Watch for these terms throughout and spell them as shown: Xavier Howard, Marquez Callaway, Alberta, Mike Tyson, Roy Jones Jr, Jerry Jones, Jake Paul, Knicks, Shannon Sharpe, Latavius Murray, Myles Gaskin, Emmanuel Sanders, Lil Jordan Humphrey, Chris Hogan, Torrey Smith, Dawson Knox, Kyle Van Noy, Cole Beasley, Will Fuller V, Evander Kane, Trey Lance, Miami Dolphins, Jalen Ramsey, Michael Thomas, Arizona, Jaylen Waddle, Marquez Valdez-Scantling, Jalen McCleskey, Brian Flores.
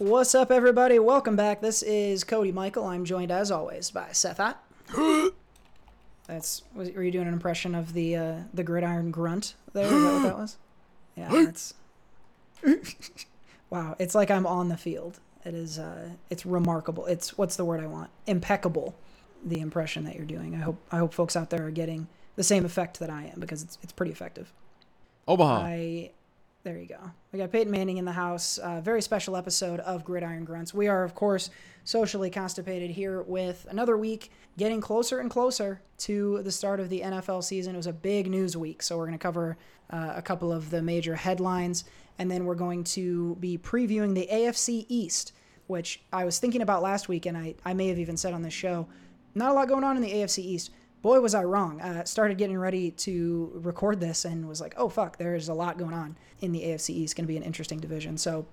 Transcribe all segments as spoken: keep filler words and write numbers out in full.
What's up, everybody? Welcome back. This is Cody Michael. I'm joined, as always, by Seth. That's was, were you doing an impression of the uh, the Gridiron Grunt there? Is that what that was? Yeah, that's wow. It's like I'm on the field. It is. Uh, it's remarkable. It's what's the word I want? Impeccable. The impression that you're doing. I hope. I hope folks out there are getting the same effect that I am, because it's it's pretty effective. Omaha. I, There you go. We got Peyton Manning in the house. Uh, very special episode of Gridiron Grunts. We are, of course, socially constipated here with another week getting closer and closer to the start of the N F L season. It was a big news week, so we're going to cover uh, a couple of the major headlines, and then we're going to be previewing the A F C East, which I was thinking about last week, and I, I may have even said on this show, not a lot going on in the A F C East. Boy, was I wrong. I uh, started getting ready to record this and was like, oh, fuck, there's a lot going on in the A F C East. It's going to be an interesting division. So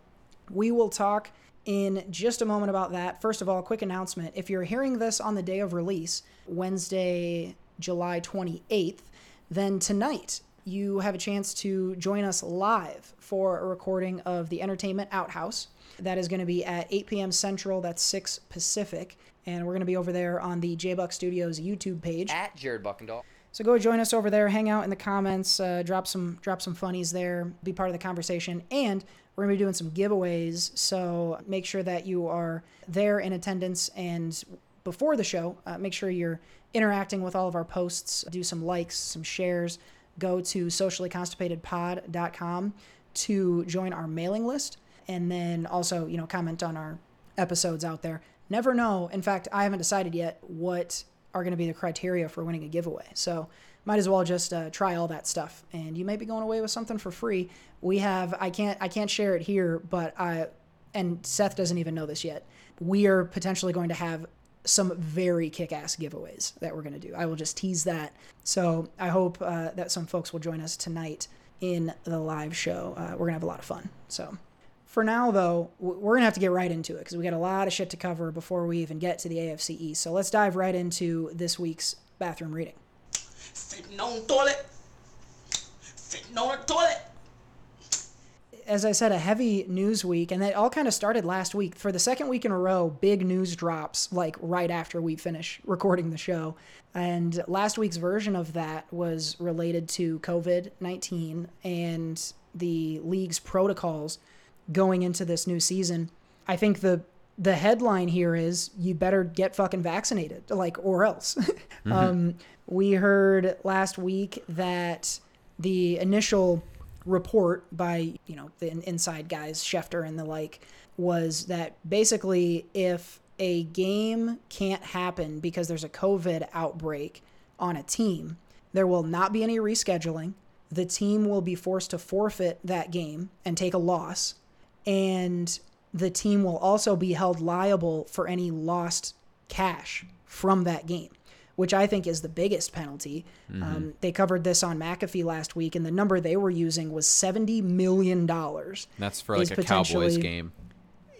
we will talk in just a moment about that. First of all, quick announcement. If you're hearing this on the day of release, Wednesday, July twenty-eighth, then tonight you have a chance to join us live for a recording of the Entertainment Outhouse. That is going to be at eight p.m. Central. That's six Pacific. And we're going to be over there on the J Buck Studios YouTube page. At Jared Buckendahl. So go join us over there. Hang out in the comments. Uh, drop some drop some funnies there. Be part of the conversation. And we're going to be doing some giveaways. So make sure that you are there in attendance. And before the show, uh, make sure you're interacting with all of our posts. Do some likes, some shares. Go to socially constipated pod dot com to join our mailing list. And then also, you know, comment on our episodes out there. Never know. In fact, I haven't decided yet what are going to be the criteria for winning a giveaway. So might as well just uh, try all that stuff. And you may be going away with something for free. We have, I can't, I can't share it here, but I, and Seth doesn't even know this yet. We are potentially going to have some very kick-ass giveaways that we're going to do. I will just tease that. So I hope uh, that some folks will join us tonight in the live show. Uh, we're going to have a lot of fun. So for now, though, we're going to have to get right into it because we got a lot of shit to cover before we even get to the A F C East. So let's dive right into this week's bathroom reading. Sitting on the toilet. Sitting on the toilet. As I said, a heavy news week, and that all kind of started last week. For the second week in a row, big news drops, like right after we finish recording the show. And last week's version of that was related to covid nineteen and the league's protocols going into this new season. I think the the headline here is you better get fucking vaccinated, like, or else. Mm-hmm. Um, we heard last week that the initial report by, you know, the inside guys, Schefter and the like, was that basically if a game can't happen because there's a COVID outbreak on a team, there will not be any rescheduling. The team will be forced to forfeit that game and take a loss. And the team will also be held liable for any lost cash from that game, which I think is the biggest penalty. Mm-hmm. Um, they covered this on McAfee last week, and the number they were using was seventy million dollars. That's for like a Cowboys game.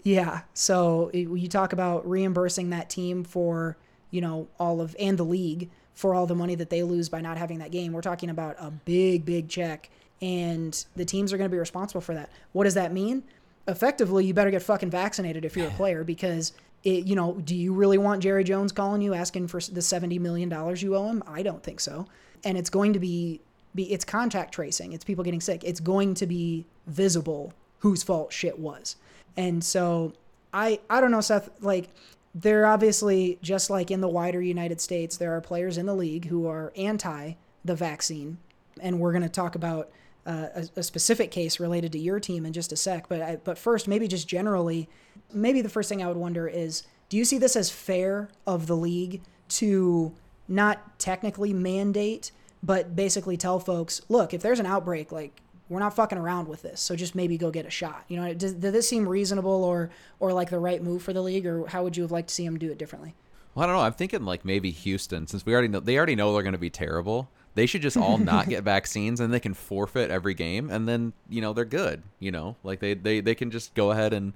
Yeah. So you talk about reimbursing that team for, you know, all of, and the league for all the money that they lose by not having that game. We're talking about a big, big check, and the teams are going to be responsible for that. What does that mean? Effectively, you better get fucking vaccinated if you're a player, because, it, you know, do you really want Jerry Jones calling you asking for the seventy million dollars you owe him? I don't think so. And it's going to be, be it's contact tracing. It's people getting sick. It's going to be visible whose fault shit was. And so I, I don't know, Seth, like, there obviously, just like in the wider United States, there are players in the league who are anti the vaccine. And we're going to talk about Uh, a, a specific case related to your team in just a sec, but I, but first, maybe just generally, maybe the first thing I would wonder is, do you see this as fair of the league to not technically mandate, but basically tell folks, look, if there's an outbreak, like, we're not fucking around with this, so just maybe go get a shot. You know, does, does this seem reasonable or or like the right move for the league, or how would you have liked to see them do it differently? Well, I don't know. I'm thinking like maybe Houston, since we already know they already know they're going to be terrible. They should just all not get vaccines, and they can forfeit every game, and then, you know, they're good. You know, like they, they, they can just go ahead and,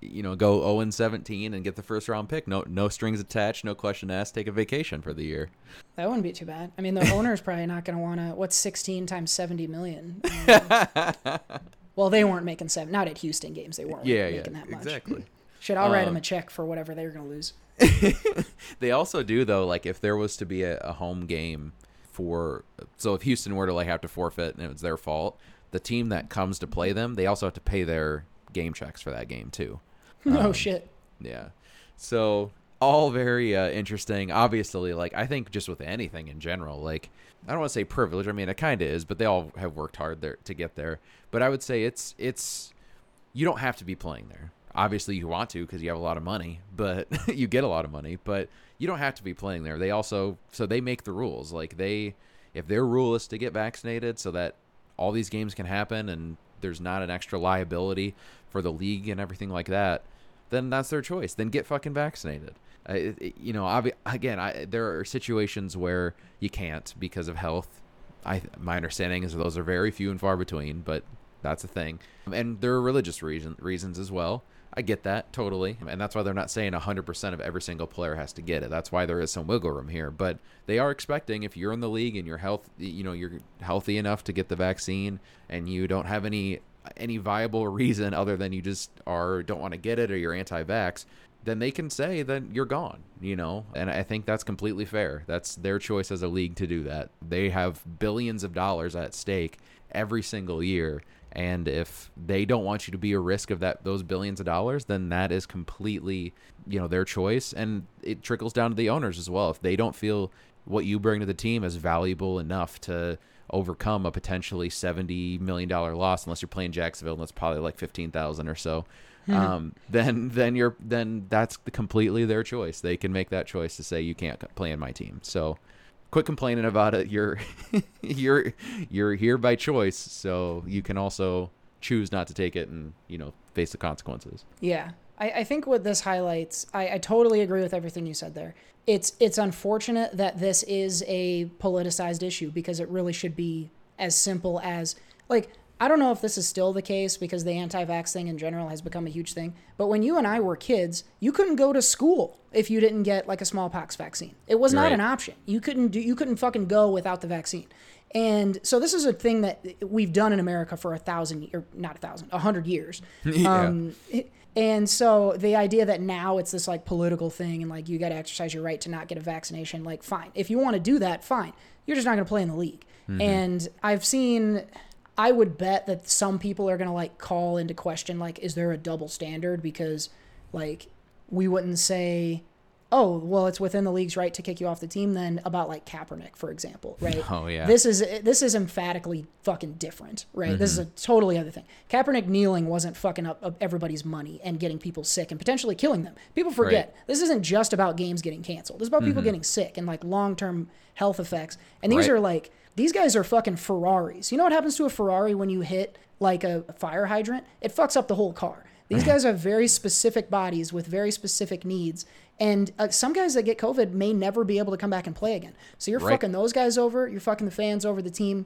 you know, go oh and seventeen and get the first round pick. No, no strings attached, no question asked. Take a vacation for the year. That wouldn't be too bad. I mean, the owner's probably not going to want to. What's sixteen times seventy million? Um, well, they weren't making seven. Not at Houston games, they weren't yeah, making yeah, that much. Exactly. Shit, I'll um, write them a check for whatever they were going to lose. They also do, though, like if there was to be a, a home game for, so if Houston were to like have to forfeit and it was their fault, the team that comes to play them, they also have to pay their game checks for that game too. Um, oh shit. Yeah. So all very uh, interesting. Obviously, like I think just with anything in general, like I don't want to say privilege. I mean, it kind of is, but they all have worked hard there to get there. But I would say it's, it's, you don't have to be playing there. Obviously you want to, because you have a lot of money, but you get a lot of money, but you don't have to be playing there. They also, so they make the rules. Like they, if their rule is to get vaccinated so that all these games can happen and there's not an extra liability for the league and everything like that, then that's their choice. Then get fucking vaccinated. Uh, it, it, you know, obvi- again, I, there are situations where you can't because of health. I, my understanding is those are very few and far between, but that's a thing. And there are religious reason, reasons as well. I get that totally. And that's why they're not saying one hundred percent of every single player has to get it. That's why there is some wiggle room here. But they are expecting, if you're in the league and you're health, you know, you're healthy enough to get the vaccine and you don't have any any viable reason other than you just are don't want to get it or you're anti-vax, then they can say that you're gone, you know. And I think that's completely fair. That's their choice as a league to do that. They have billions of dollars at stake every single year. And if they don't want you to be a risk of that, those billions of dollars, then that is completely, you know, their choice. And it trickles down to the owners as well. If they don't feel what you bring to the team is valuable enough to overcome a potentially seventy million dollars loss, unless you're playing Jacksonville, and that's probably like fifteen thousand or so, mm-hmm. um, then then you're then that's completely their choice. They can make that choice to say you can't play in my team. So. Quit complaining about it. You're you're you're here by choice, so you can also choose not to take it and, you know, face the consequences. Yeah. I, I think what this highlights, I, I totally agree with everything you said there. It's it's unfortunate that this is a politicized issue, because it really should be as simple as, like, I don't know if this is still the case because the anti-vax thing in general has become a huge thing. But when you and I were kids, you couldn't go to school if you didn't get like a smallpox vaccine. It was not right. an option. You couldn't do, you couldn't fucking go without the vaccine. And so this is a thing that we've done in America for a thousand or not a thousand, a hundred years. yeah. Um, and so the idea that now it's this like political thing and like you got to exercise your right to not get a vaccination, like fine. If you want to do that, fine. You're just not going to play in the league. Mm-hmm. And I've seen... I would bet that some people are going to like call into question, like, is there a double standard? Because like we wouldn't say, oh, well, it's within the league's right to kick you off the team then about like Kaepernick, for example, right? Oh, yeah. This is this is emphatically fucking different, right? Mm-hmm. This is a totally other thing. Kaepernick kneeling wasn't fucking up everybody's money and getting people sick and potentially killing them. People forget. Right. This isn't just about games getting canceled. It's about mm-hmm. people getting sick and like long-term health effects. And these right. are like... These guys are fucking Ferraris. You know what happens to a Ferrari when you hit like a fire hydrant? It fucks up the whole car. These guys have very specific bodies with very specific needs. And uh, some guys that get COVID may never be able to come back and play again. So you're right. fucking those guys over. You're fucking the fans over, the team.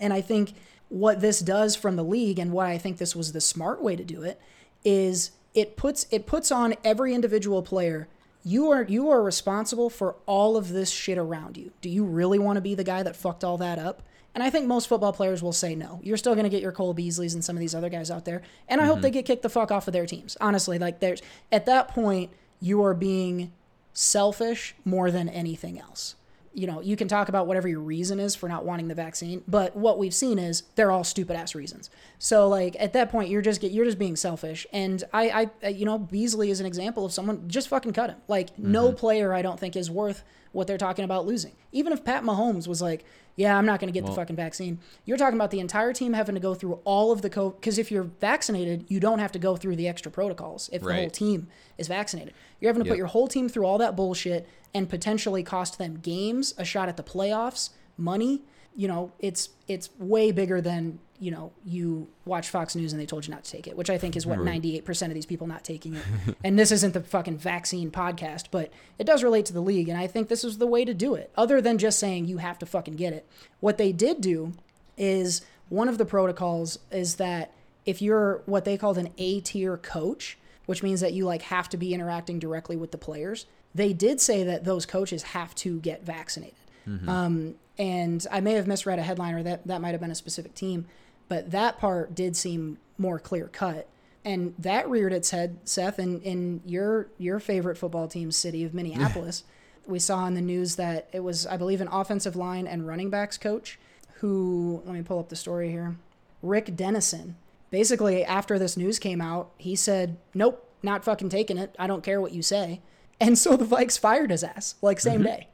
And I think what this does from the league and why I think this was the smart way to do it is it puts it puts on every individual player, You are you are responsible for all of this shit around you. Do you really want to be the guy that fucked all that up? And I think most football players will say no. You're still going to get your Cole Beasleys and some of these other guys out there. And I mm-hmm. hope they get kicked the fuck off of their teams. Honestly, like there's at that point, you are being selfish more than anything else. You know, you can talk about whatever your reason is for not wanting the vaccine, but what we've seen is they're all stupid ass reasons. So like at that point, you're just you're just being selfish. And I, I you know, Beasley is an example of someone, just fucking cut him. Like mm-hmm. no player, I don't think, is worth what they're talking about losing. Even if Pat Mahomes was like, yeah, I'm not going to get well, the fucking vaccine. You're talking about the entire team having to go through all of the co because if you're vaccinated, you don't have to go through the extra protocols if right. the whole team is vaccinated. You're having to yep. put your whole team through all that bullshit and potentially cost them games, a shot at the playoffs, money. you know, it's it's way bigger than, you know, you watch Fox News and they told you not to take it, which I think is what ninety-eight percent of these people not taking it. And this isn't the fucking vaccine podcast, but it does relate to the league. And I think this is the way to do it, other than just saying you have to fucking get it. What they did do is one of the protocols is that if you're what they called an A-tier coach, which means that you like have to be interacting directly with the players, they did say that those coaches have to get vaccinated. Mm-hmm. Um, and I may have misread a headline, or that, that might have been a specific team, but that part did seem more clear cut. And that reared its head, Seth, in, in your your favorite football team city of Minneapolis. We saw in the news that it was, I believe, an offensive line and running backs coach who, let me pull up the story here, Rick Dennison. Basically, after this news came out, he said, nope, not fucking taking it. I don't care what you say. And so the Vikes fired his ass, like same mm-hmm. day.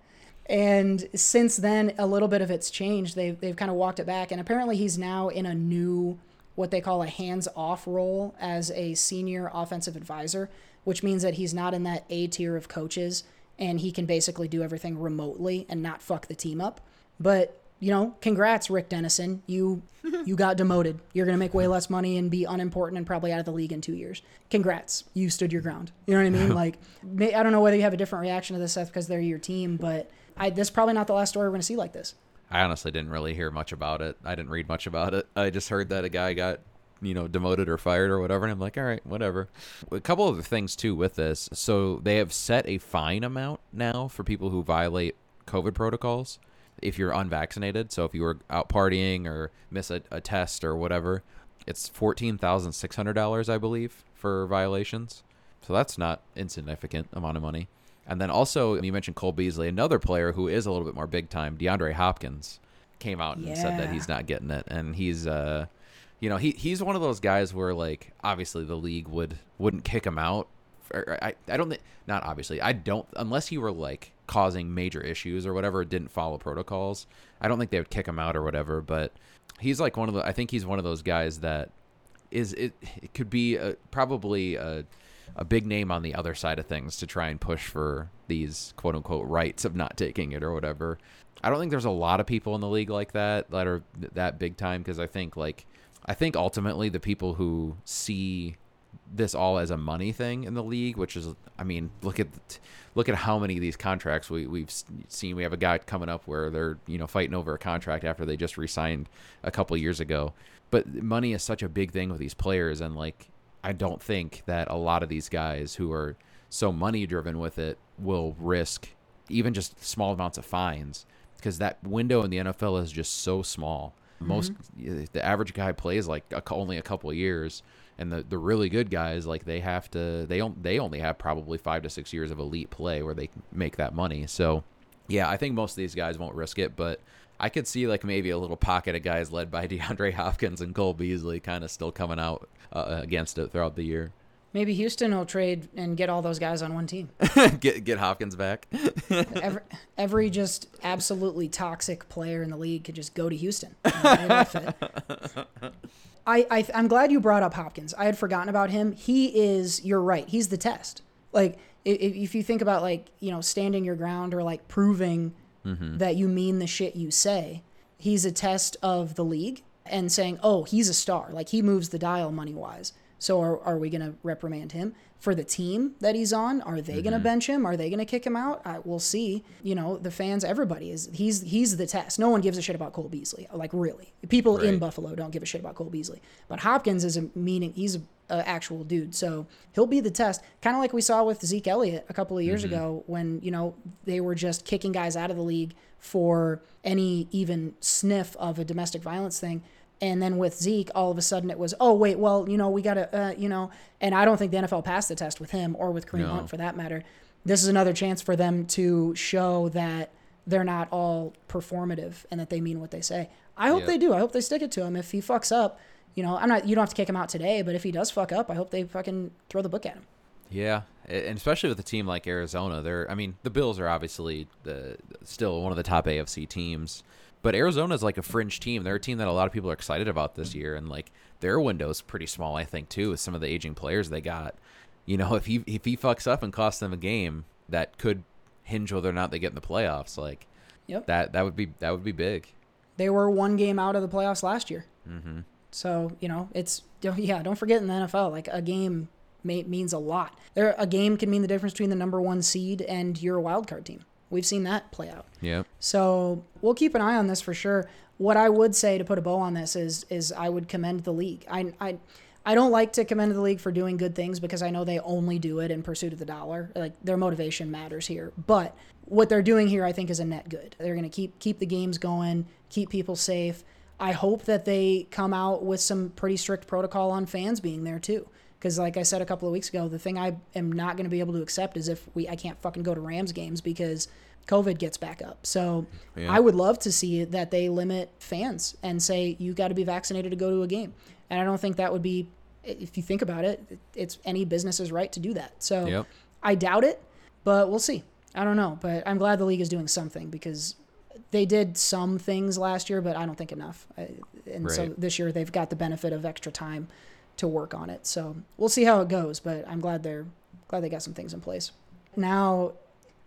And since then, a little bit of it's changed. They've, they've kind of walked it back. And apparently he's now in a new, what they call a hands-off role as a senior offensive advisor, which means that he's not in that A tier of coaches, and he can basically do everything remotely and not fuck the team up. But, you know, congrats, Rick Dennison. You you got demoted. You're going to make way less money and be unimportant and probably out of the league in two years. Congrats. You stood your ground. You know what I mean? Like, I don't know whether you have a different reaction to this, Seth, because they're your team, but... I, this is probably not the last story we're going to see like this. I honestly didn't really hear much about it. I didn't read much about it. I just heard that a guy got, you know, demoted or fired or whatever, and I'm like, all right, whatever. A couple other things, too, with this. So they have set a fine amount now for people who violate COVID protocols if you're unvaccinated. So if you were out partying or miss a, a test or whatever, it's fourteen thousand six hundred dollars, I believe, for violations. So that's not insignificant amount of money. And then also, you mentioned Cole Beasley, another player who is a little bit more big time, DeAndre Hopkins, came out and yeah. said that he's not getting it. And he's, uh, you know, he he's one of those guys where, like, obviously the league would, wouldn't kick him out. I, I don't think, not obviously, I don't, unless you were, like, causing major issues or whatever, didn't follow protocols, I don't think they would kick him out or whatever. But he's, like, one of the, I think he's one of those guys that is, it, it could be a, probably a, a big name on the other side of things to try and push for these quote unquote rights of not taking it or whatever. I don't think there's a lot of people in the league like that, that are that big time. Cause I think like, I think ultimately the people who see this all as a money thing in the league, which is, I mean, look at, look at how many of these contracts we we've seen. We have a guy coming up where they're, you know, fighting over a contract after they just re-signed a couple years ago, but money is such a big thing with these players. And like, I don't think that a lot of these guys who are so money driven with it will risk even just small amounts of fines because that window in the N F L is just so small. Mm-hmm. Most the average guy plays like a, only a couple of years, and the, the really good guys, like they have to they don't they only have probably five to six years of elite play where they make that money. So yeah, I think most of these guys won't risk it, but I could see like maybe a little pocket of guys led by DeAndre Hopkins and Cole Beasley kind of still coming out uh, against it throughout the year. Maybe Houston will trade and get all those guys on one team. get get Hopkins back. every, every just absolutely toxic player in the league could just go to Houston. I, I, I'm glad you brought up Hopkins. I had forgotten about him. He is, you're right, he's the test. Like if, if you think about like, you know, standing your ground or like proving mm-hmm. that you mean the shit you say. He's a test of the league and saying, oh, he's a star. Like he moves the dial money wise. So are, are we going to reprimand him for the team that he's on? Are they mm-hmm. going to bench him? Are they going to kick him out? I, we'll see. You know, the fans, everybody is he's he's the test. No one gives a shit about Cole Beasley. Like really people right. in Buffalo don't give a shit about Cole Beasley, but Hopkins is a meaning. He's a, a actual dude. So he'll be the test. Kind of like we saw with Zeke Elliott a couple of years mm-hmm. ago when, you know, they were just kicking guys out of the league for any even sniff of a domestic violence thing. And then with Zeke, all of a sudden it was, oh, wait, well, you know, we got to, uh, you know, and I don't think the N F L passed the test with him or with Kareem no. Hunt for that matter. This is another chance for them to show that they're not all performative and that they mean what they say. I hope yep. they do. I hope they stick it to him. If he fucks up, you know, I'm not, you don't have to kick him out today, but if he does fuck up, I hope they fucking throw the book at him. Yeah, and especially with a team like Arizona, they're, I mean, the Bills are obviously the, still one of the top A F C teams. But Arizona's like a fringe team. They're a team that a lot of people are excited about this year. And like their window's pretty small, I think, too, with some of the aging players they got. You know, if he if he fucks up and costs them a game, that could hinge whether or not they get in the playoffs. Like yep. that that would be that would be big. They were one game out of the playoffs last year. Mm-hmm. So, you know, it's, yeah, don't forget in the N F L, like a game may, means a lot. There, a game can mean the difference between the number one seed and your wild card team. We've seen that play out. Yeah. So we'll keep an eye on this for sure. What I would say to put a bow on this is, is I would commend the league. I, I, I don't like to commend the league for doing good things because I know they only do it in pursuit of the dollar. Like, their motivation matters here. But what they're doing here, I think, is a net good. They're going to keep keep the games going, keep people safe. I hope that they come out with some pretty strict protocol on fans being there, too. Because, like I said a couple of weeks ago, the thing I am not going to be able to accept is if we I can't fucking go to Rams games because COVID gets back up. So yeah. I would love to see that they limit fans and say, you got to be vaccinated to go to a game. And I don't think that would be, if you think about it, it's any business's right to do that. So yep. I doubt it, but we'll see. I don't know. But I'm glad the league is doing something because they did some things last year, but I don't think enough. And right. so this year they've got the benefit of extra time to work on it. So we'll see how it goes, but I'm glad they're glad they got some things in place. Now,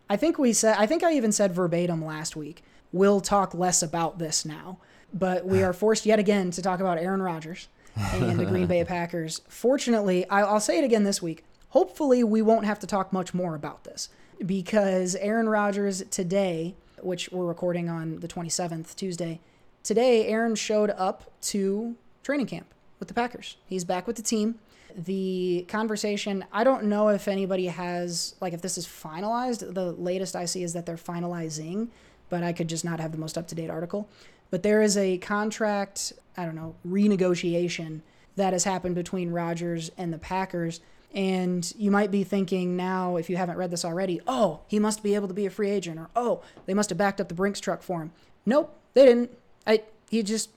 I think we said, I think I even said verbatim last week, we'll talk less about this now, but we are forced yet again to talk about Aaron Rodgers and the Green Bay Packers. Fortunately, I'll say it again this week. Hopefully we won't have to talk much more about this because Aaron Rodgers today, which we're recording on the twenty-seventh, Tuesday, today, Aaron showed up to training camp with the Packers. He's back with the team. The conversation, I don't know if anybody has, like if this is finalized, the latest I see is that they're finalizing, but I could just not have the most up-to-date article. But there is a contract, I don't know, renegotiation that has happened between Rodgers and the Packers. And you might be thinking now, if you haven't read this already, oh, he must be able to be a free agent, or oh, they must have backed up the Brinks truck for him. Nope, they didn't. I, he just,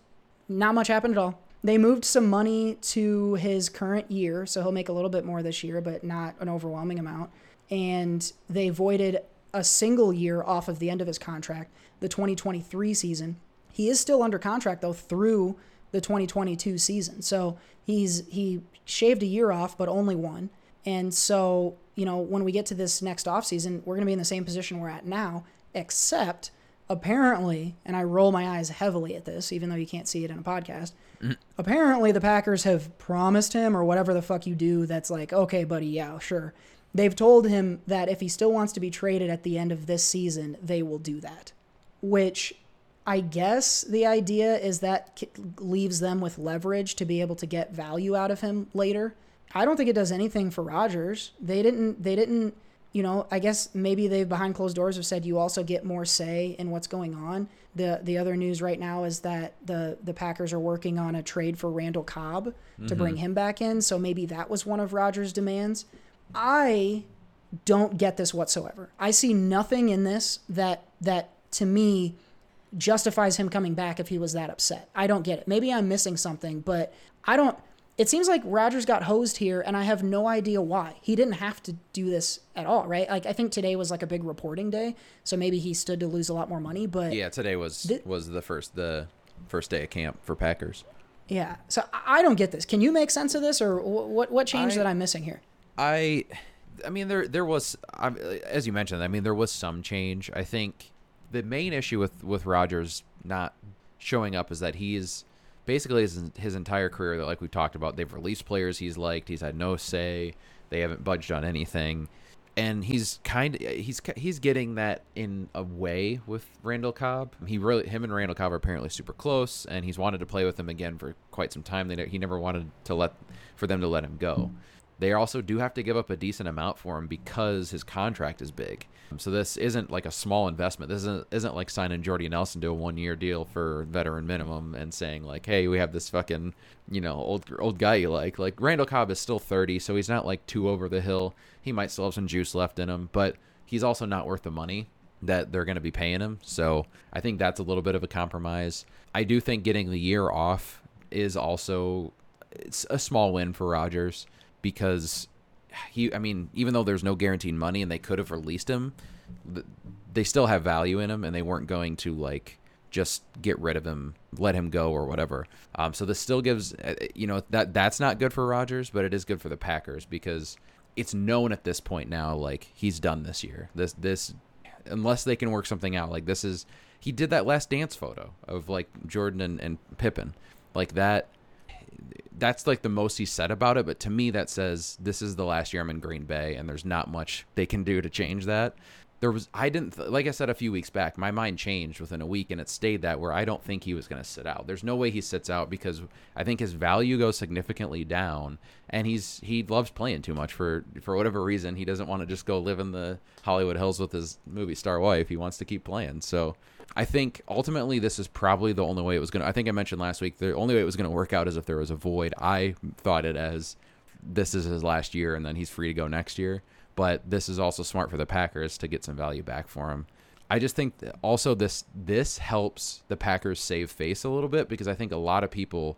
not much happened at all. They moved some money to his current year, so he'll make a little bit more this year, but not an overwhelming amount. And they voided a single year off of the end of his contract, the twenty twenty-three season. He is still under contract, though, through the twenty twenty-two season. So he's he shaved a year off, but only one. And so, you know, when we get to this next offseason, we're going to be in the same position we're at now, except apparently, and I roll my eyes heavily at this, even though you can't see it in a podcast, mm. apparently the Packers have promised him, or whatever the fuck you do that's like, okay, buddy, yeah, sure. They've told him that if he still wants to be traded at the end of this season, they will do that, which I guess the idea is that leaves them with leverage to be able to get value out of him later. I don't think it does anything for Rodgers. They didn't, they didn't, you know, I guess maybe they've behind closed doors have said you also get more say in what's going on. The the other news right now is that the, the Packers are working on a trade for Randall Cobb mm-hmm. to bring him back in. So maybe that was one of Rodgers' demands. I don't get this whatsoever. I see nothing in this that that to me justifies him coming back if he was that upset. I don't get it. Maybe I'm missing something, but I don't. It seems like Rodgers got hosed here, and I have no idea why. He didn't have to do this at all, right? Like, I think today was like a big reporting day, so maybe he stood to lose a lot more money. But yeah, today was th- was the first the first day of camp for Packers. Yeah, so I don't get this. Can you make sense of this, or what what changed I, that I'm missing here? I, I mean, there there was, as you mentioned, I mean, there was some change. I think the main issue with with Rodgers not showing up is that he is. Basically, his, his entire career, that like we talked about, they've released players he's liked. He's had no say. They haven't budged on anything, and he's kind of he's he's getting that in a way with Randall Cobb. He really him and Randall Cobb are apparently super close, and he's wanted to play with them again for quite some time. They he never wanted to let for them to let him go. They also do have to give up a decent amount for him because his contract is big. So this isn't like a small investment. This isn't, isn't like signing Jordy Nelson to a one-year deal for veteran minimum and saying like, hey, we have this fucking, you know, old old guy you like. Like Randall Cobb is still thirty, so he's not like too over the hill. He might still have some juice left in him, but he's also not worth the money that they're going to be paying him. So I think that's a little bit of a compromise. I do think getting the year off is also it's a small win for Rodgers. Because he, I mean, even though there's no guaranteed money and they could have released him, they still have value in him and they weren't going to like just get rid of him, let him go or whatever. Um, so this still gives, you know, that that's not good for Rodgers, but it is good for the Packers because it's known at this point now, like he's done this year. This this unless they can work something out, like this is He did that last dance photo of like Jordan and, and Pippen. Like that, that's like the most he said about it. But to me, that says this is the last year I'm in Green Bay and there's not much they can do to change that. There was, I didn't, like I said a few weeks back, my mind changed within a week, and it stayed that where I don't think he was going to sit out. There's no way he sits out because I think his value goes significantly down, and he's he loves playing too much for, for whatever reason. He doesn't want to just go live in the Hollywood Hills with his movie star wife. He wants to keep playing. So I think ultimately this is probably the only way it was going to, I think I mentioned last week, the only way it was going to work out is if there was a void. I thought it as this is his last year and then he's free to go next year. But this is also smart for the Packers to get some value back for him. I just think also this this helps the Packers save face a little bit, because I think a lot of people,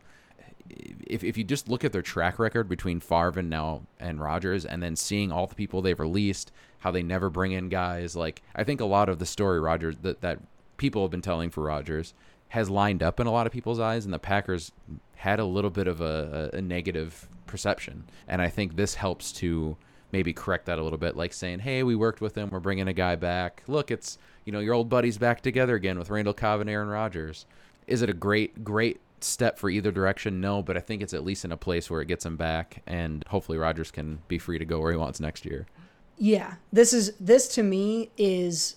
if if you just look at their track record between Favre and now and Rodgers, and then seeing all the people they've released, how they never bring in guys, like I think a lot of the story Rodgers that, that people have been telling for Rodgers has lined up in a lot of people's eyes, and the Packers had a little bit of a, a negative perception. And I think this helps to maybe correct that a little bit, like saying, hey, we worked with him. We're bringing a guy back. Look, it's, you know, your old buddies back together again with Randall Cobb and Aaron Rodgers. Is it a great, great step for either direction? No, but I think it's at least in a place where it gets him back, and hopefully Rodgers can be free to go where he wants next year. Yeah, this is, this to me is,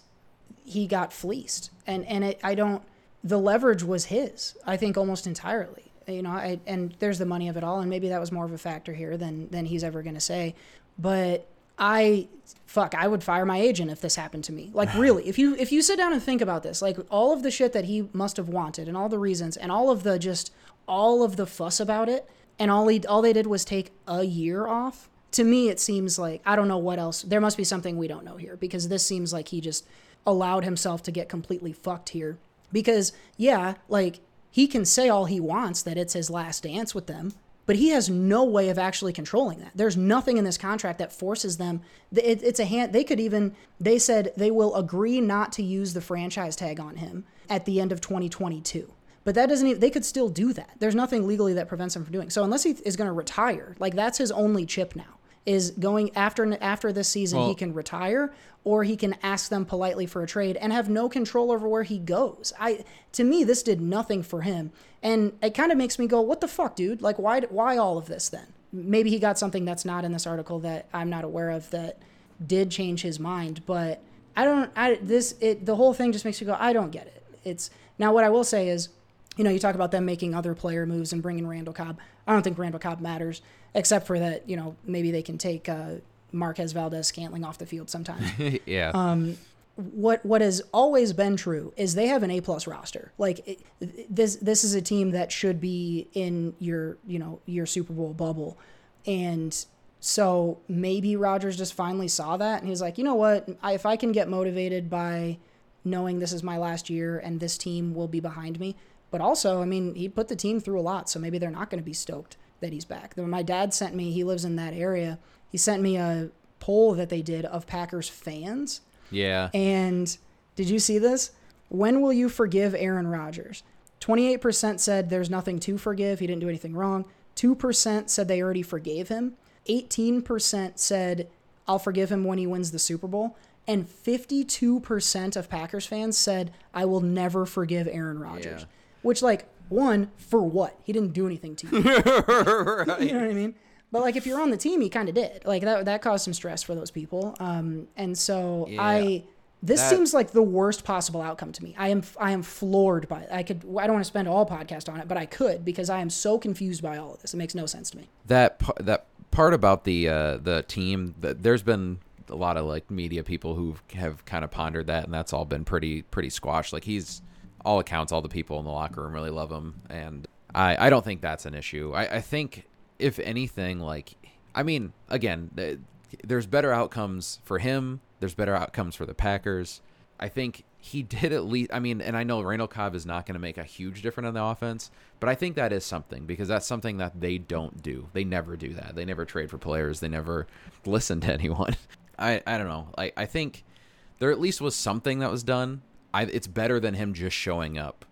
he got fleeced, and, and it, I don't, the leverage was his, I think almost entirely. You know, I, and there's the money of it all, and maybe that was more of a factor here than, than he's ever going to say. But I, fuck, I would fire my agent if this happened to me. Like, really, if you if you sit down and think about this, like all of the shit that he must have wanted and all the reasons and all of the just all of the fuss about it, and all he, all they did was take a year off. To me, it seems like, I don't know what else. There must be something we don't know here, because this seems like he just allowed himself to get completely fucked here. Because, yeah, like he can say all he wants that it's his last dance with them, but he has no way of actually controlling that. There's nothing in this contract that forces them. It, it's a hand. They could even, they said they will agree not to use the franchise tag on him at the end of twenty twenty-two. But that doesn't even, they could still do that. There's nothing legally that prevents him from doing. So unless he is going to retire, like that's his only chip now, is going after after this season, well, he can retire, or he can ask them politely for a trade and have no control over where he goes. I to me, this did nothing for him. And it kind of makes me go, what the fuck, dude? Like, why why all of this then? Maybe he got something that's not in this article that I'm not aware of that did change his mind. But I don't, I, this, it, the whole thing just makes me go, I don't get it. It's, now what I will say is, you know, you talk about them making other player moves and bringing Randall Cobb. I don't think Randall Cobb matters, except for that, you know, maybe they can take uh, Marquez Valdez-Scantling off the field sometimes. yeah. Um, what what has always been true is they have an A-plus roster. Like it, this this is a team that should be in your, you know, your Super Bowl bubble. And so maybe Rodgers just finally saw that and he was like, you know what, I, if I can get motivated by knowing this is my last year and this team will be behind me. But also, I mean, he put the team through a lot, so maybe they're not going to be stoked that he's back. My dad sent me, he lives in that area, he sent me a poll that they did of Packers fans. Yeah. And did you see this? When will you forgive Aaron Rodgers? twenty-eight percent said there's nothing to forgive, he didn't do anything wrong. two percent said they already forgave him. eighteen percent said, I'll forgive him when he wins the Super Bowl. And fifty-two percent of Packers fans said, I will never forgive Aaron Rodgers. Yeah. Which, like, one, for what? He didn't do anything to you. Right. You know what I mean? But, like, if you're on the team, he kind of did. Like, that that caused some stress for those people. Um, and so yeah, I – this that... seems like the worst possible outcome to me. I am I am floored by it. I could – I don't want to spend all podcast on it, but I could, because I am so confused by all of this. It makes no sense to me. That, that part about the, uh, the team, the, there's been – a lot of like media people who have kind of pondered that, and that's all been pretty pretty squashed. Like he's, all accounts, all the people in the locker room really love him, and I I don't think that's an issue. I I think if anything, like I mean, again, there's better outcomes for him. There's better outcomes for the Packers. I think he did at least. I mean, and I know Randall Cobb is not going to make a huge difference on the offense, but I think that is something, because that's something that they don't do. They never do that. They never trade for players. They never listen to anyone. I, I don't know. I, I think there at least was something that was done. I, it's better than him just showing up.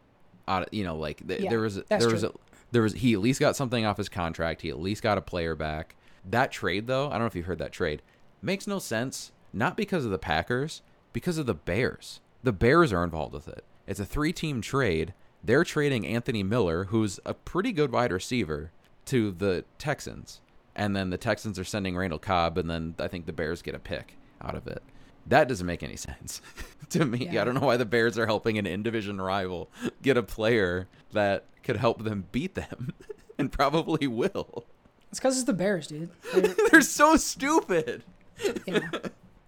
Uh, you know, like th- yeah, there was there true. was a, there was he at least got something off his contract. He at least got a player back. That trade, though, I don't know if you heard that trade, makes no sense. Not because of the Packers, because of the Bears. The Bears are involved with it. It's a three-team trade. They're trading Anthony Miller, who's a pretty good wide receiver, to the Texans. And then the Texans are sending Randall Cobb, and then I think the Bears get a pick out of it. That doesn't make any sense to me. Yeah. I don't know why the Bears are helping an in-division rival get a player that could help them beat them and probably will. It's because it's the Bears, dude. They're, They're so stupid. Yeah.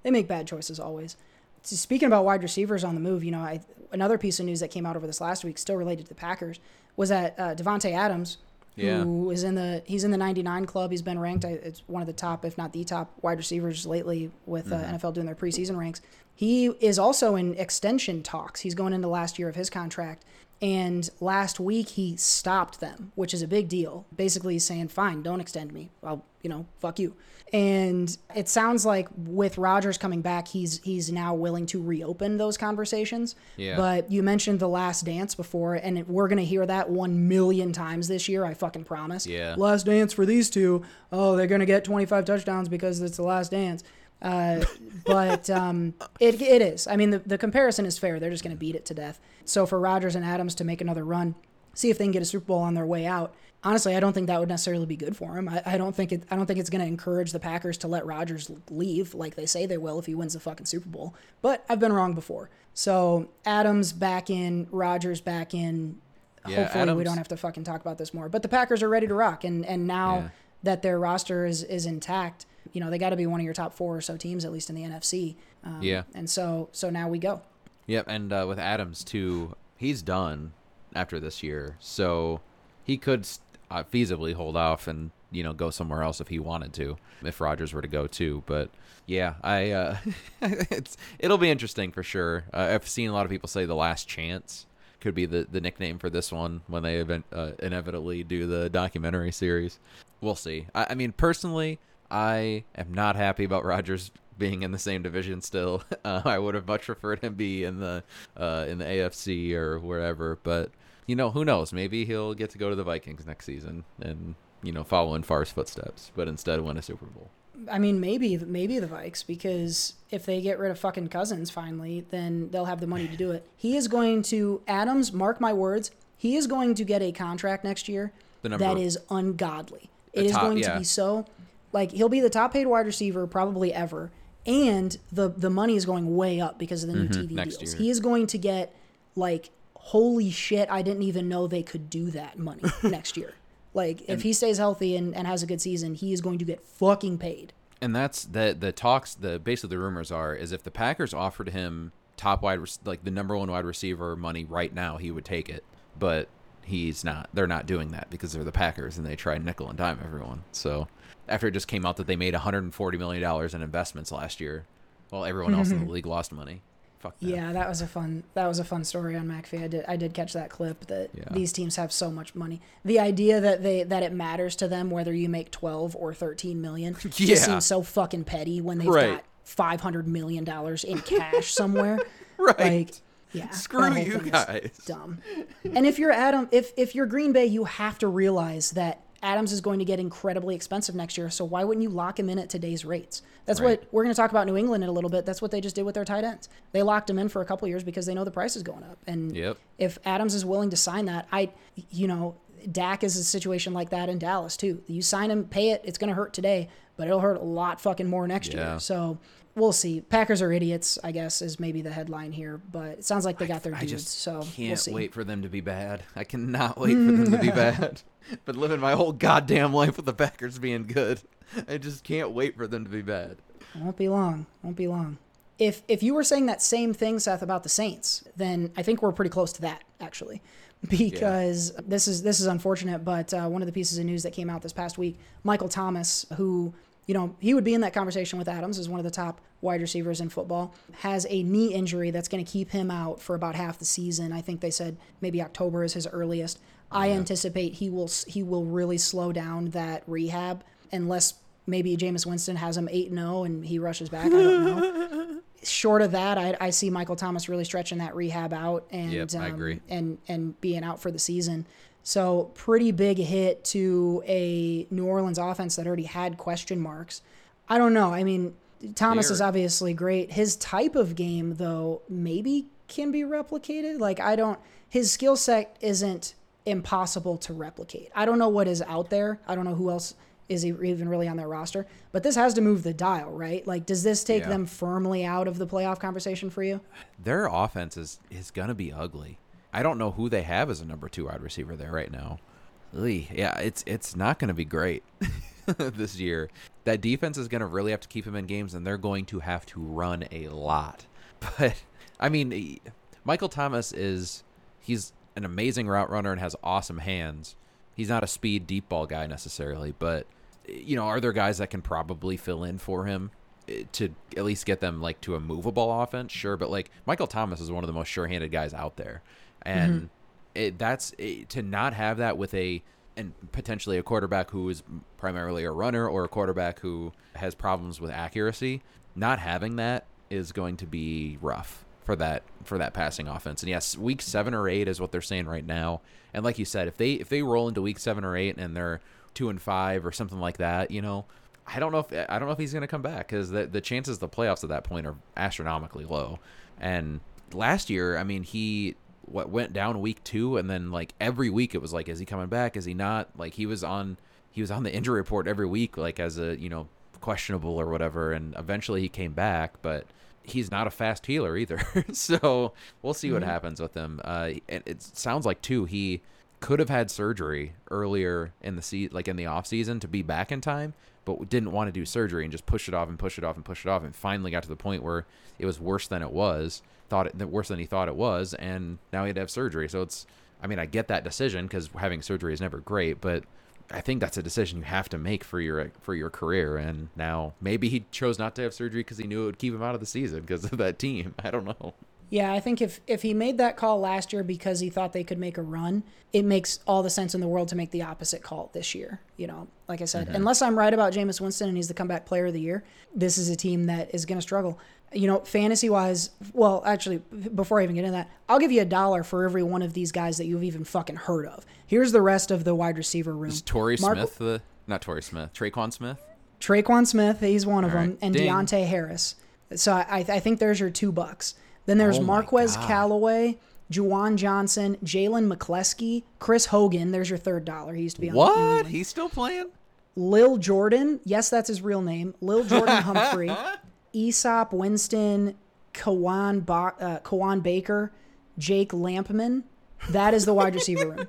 They make bad choices always. Speaking about wide receivers on the move, you know, I, another piece of news that came out over this last week, still related to the Packers, was that uh, DeVonte Adams, yeah. who is in the he's in the ninety-nine club. He's been ranked as one of the top, if not the top, wide receivers lately with uh, mm-hmm. N F L doing their preseason ranks. He is also in extension talks. He's going into last year of his contract, and last week he stopped them, which is a big deal. Basically, he's saying, "Fine, don't extend me. I'll, you know, fuck you." And it sounds like with Rodgers coming back, he's he's now willing to reopen those conversations. Yeah. But you mentioned The Last Dance before, and we're going to hear that one million times this year, I fucking promise. Yeah. Last dance for these two. Oh, they're going to get twenty-five touchdowns because it's the last dance. Uh, but um, it it is. I mean, the, the comparison is fair. They're just going to beat it to death. So for Rodgers and Adams to make another run, see if they can get a Super Bowl on their way out, honestly, I don't think that would necessarily be good for him. I, I don't think it. I don't think it's going to encourage the Packers to let Rodgers leave like they say they will if he wins the fucking Super Bowl. But I've been wrong before. So Adams back in, Rodgers back in. Yeah, Hopefully Adams. We don't have to fucking talk about this more. But the Packers are ready to rock, and and now yeah. that their roster is is intact, you know they got to be one of your top four or so teams at least in the N F C. Um, yeah. And so so now we go. Yep, and uh, with Adams too, he's done after this year, so he could St- Uh, feasibly hold off and you know go somewhere else if he wanted to, if Rodgers were to go too. But yeah, I uh, it's it'll be interesting for sure. Uh, I've seen a lot of people say the last chance could be the, the nickname for this one when they event, uh, inevitably do the documentary series. We'll see. I, I mean, personally, I am not happy about Rodgers being in the same division still. Uh, I would have much preferred him be in the uh, in the A F C or wherever, but. You know, who knows? Maybe he'll get to go to the Vikings next season and, you know, follow in Favre's footsteps, but instead win a Super Bowl. I mean, maybe maybe the Vikes, because if they get rid of fucking Cousins finally, then they'll have the money to do it. He is going to, Adams, mark my words, he is going to get a contract next year that is ungodly. It is going to be so, like, he'll be the top paid wide receiver probably ever, and the, the money is going way up because of the new T V deals. He is going to get, like, holy shit, I didn't even know they could do that money next year. Like, if and, he stays healthy and, and has a good season, he is going to get fucking paid. And that's the the talks, the basically the rumors are, is if the Packers offered him top wide, like the number one wide receiver money right now, he would take it. But he's not, they're not doing that because they're the Packers and they try nickel and dime everyone. So after it just came out that they made one hundred forty million dollars in investments last year, while everyone else in the league lost money. Fuck that. Yeah, that was a fun that was a fun story on McAfee. I did I did catch that clip that yeah. these teams have so much money. The idea that they that it matters to them whether you make twelve or thirteen million yeah. just seems so fucking petty when they've right. got five hundred million dollars in cash somewhere. Right. Like, yeah. Screw you guys. Dumb. And if you're Adam if if you're Green Bay, you have to realize that Adams is going to get incredibly expensive next year, so why wouldn't you lock him in at today's rates? That's right. What we're going to talk about New England in a little bit. That's what they just did with their tight ends. They locked him in for a couple of years because they know the price is going up. And yep. if Adams is willing to sign that, I, you know, Dak is a situation like that in Dallas too. You sign him, pay it. It's going to hurt today, but it'll hurt a lot fucking more next yeah. year. So we'll see. Packers are idiots, I guess, is maybe the headline here. But it sounds like they got their I, dudes. I just so can't we'll see. wait for them to be bad. I cannot wait for them to be bad. But living my whole goddamn life with the Packers being good, I just can't wait for them to be bad. Won't be long. Won't be long. If if you were saying that same thing, Seth, about the Saints, then I think we're pretty close to that, actually. Because yeah. this is this is unfortunate, but uh, one of the pieces of news that came out this past week, Michael Thomas, who, you know, he would be in that conversation with Adams as one of the top wide receivers in football, has a knee injury that's going to keep him out for about half the season. I think they said maybe October is his earliest. Yeah. I anticipate he will he will really slow down that rehab unless maybe Jameis Winston has him eight and oh and he rushes back. I don't know. Short of that, I, I see Michael Thomas really stretching that rehab out and yep, um, I agree. and and being out for the season. So pretty big hit to a New Orleans offense that already had question marks. I don't know. I mean, Thomas Here. is obviously great. His type of game, though, maybe can be replicated. Like, I don't, his skill set isn't impossible to replicate. I don't know what is out there. I don't know who else is even really on their roster, but this has to move the dial, right? Like, does this take yeah. them firmly out of the playoff conversation for you? Their offense is, is going to be ugly. I don't know who they have as a number two wide receiver there right now. Yeah, it's it's not going to be great this year. That defense is going to really have to keep him in games, and they're going to have to run a lot. But, I mean, Michael Thomas is he's an amazing route runner and has awesome hands. He's not a speed deep ball guy necessarily, but, you know, are there guys that can probably fill in for him to at least get them, like, to a movable offense? Sure, but, like, Michael Thomas is one of the most sure-handed guys out there. And mm-hmm. it, that's it, to not have that with a and potentially a quarterback who is primarily a runner or a quarterback who has problems with accuracy. Not having that is going to be rough for that for that passing offense. And yes, week seven or eight is what they're saying right now. And like you said, if they if they roll into week seven or eight and they're two and five or something like that, you know, I don't know if I don't know if he's going to come back, because the the chances of the playoffs at that point are astronomically low. And last year, I mean, he. What went down week two, and then like every week it was like, is he coming back? Is he not? Like he was on, he was on the injury report every week, like as a, you know, questionable or whatever. And eventually he came back, but he's not a fast healer either. So we'll see what mm-hmm. happens with him. Uh, and it sounds like too, he could have had surgery earlier in the se- like in the off season to be back in time, but didn't want to do surgery and just push it off and push it off and push it off. And finally got to the point where it was worse than it was. Thought it worse than he thought it was, and now he had to have surgery. So it's, I mean, I get that decision, because having surgery is never great, but I think that's a decision you have to make for your for your career. And now maybe he chose not to have surgery because he knew it would keep him out of the season because of that team. I don't know. Yeah, I think if if he made that call last year because he thought they could make a run, it makes all the sense in the world to make the opposite call this year. You know, like I said, mm-hmm. unless I'm right about Jameis Winston and he's the comeback player of the year, this is a team that is going to struggle. You know, fantasy-wise, well, actually, before I even get into that, I'll give you a dollar for every one of these guys that you've even fucking heard of. Here's the rest of the wide receiver room. Is Torrey Mark- Smith the... Not Torrey Smith. Traquan Smith? Traquan Smith, he's one of all them, right. And Ding. Deontay Harris. So I, I think there's your two bucks. Then there's oh Marquez Callaway, Juwan Johnson, Jalen McCleskey, Chris Hogan. There's your third dollar. He used to be on what? New England. He's still playing? Lil Jordan. Yes, that's his real name. Lil Jordan Humphrey. Aesop Winston, Kawan, ba- uh, Kawan Baker, Jake Lampman. That is the wide receiver room.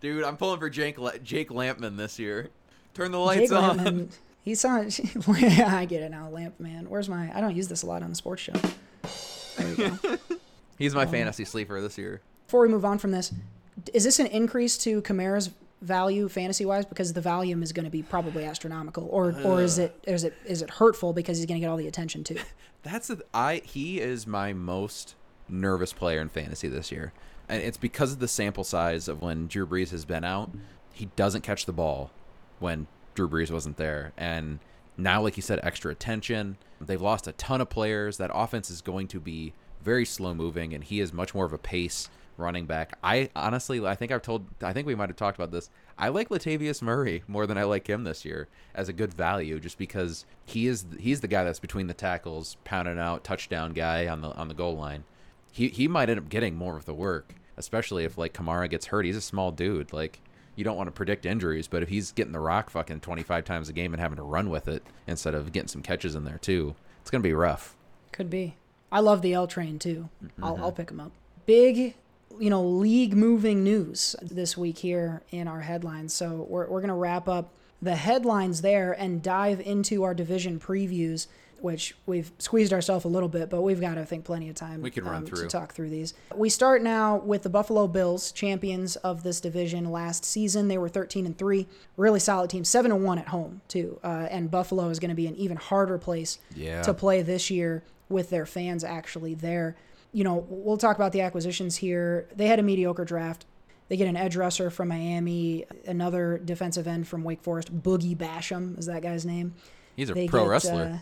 Dude, I'm pulling for Jake La- Jake Lampman this year. Turn the lights Jake on. Lampman, he's on. I get it now, Lampman. Where's my? I don't use this a lot on the sports show. There we go. He's my um, fantasy sleeper this year. Before we move on from this, is this an increase to Kamara's value fantasy wise because the volume is going to be probably astronomical, or uh, or is it is it is it hurtful because he's going to get all the attention too? That's a, I he is my most nervous player in fantasy this year, and it's because of the sample size of when Drew Brees has been out. He doesn't catch the ball when Drew Brees wasn't there, and now, like you said, extra attention. They've lost a ton of players. That offense is going to be very slow moving, and he is much more of a pace running back. I honestly, I think I've told, I think we might have talked about this. I like Latavius Murray more than I like him this year as a good value, just because he is he's the guy that's between the tackles, pounding out, touchdown guy on the on the goal line. He he might end up getting more of the work, especially if like Kamara gets hurt. He's a small dude. Like, you don't want to predict injuries, but if he's getting the rock fucking twenty-five times a game and having to run with it instead of getting some catches in there too, it's gonna be rough. Could be. I love the L train too. Mm-hmm. I'll I'll pick him up. Big. You know, league-moving news this week here in our headlines. So we're we're going to wrap up the headlines there and dive into our division previews, which we've squeezed ourselves a little bit, but we've got, I think, plenty of time we can run um, through. to talk through these. We start now with the Buffalo Bills, champions of this division last season. They were thirteen and three, really solid team, seven and one at home, too. Uh, and Buffalo is going to be an even harder place yeah. to play this year with their fans actually there. You know, we'll talk about the acquisitions here. They had a mediocre draft. They get an edge rusher from Miami, another defensive end from Wake Forest, Boogie Basham is that guy's name. He's a they pro get, wrestler. Uh,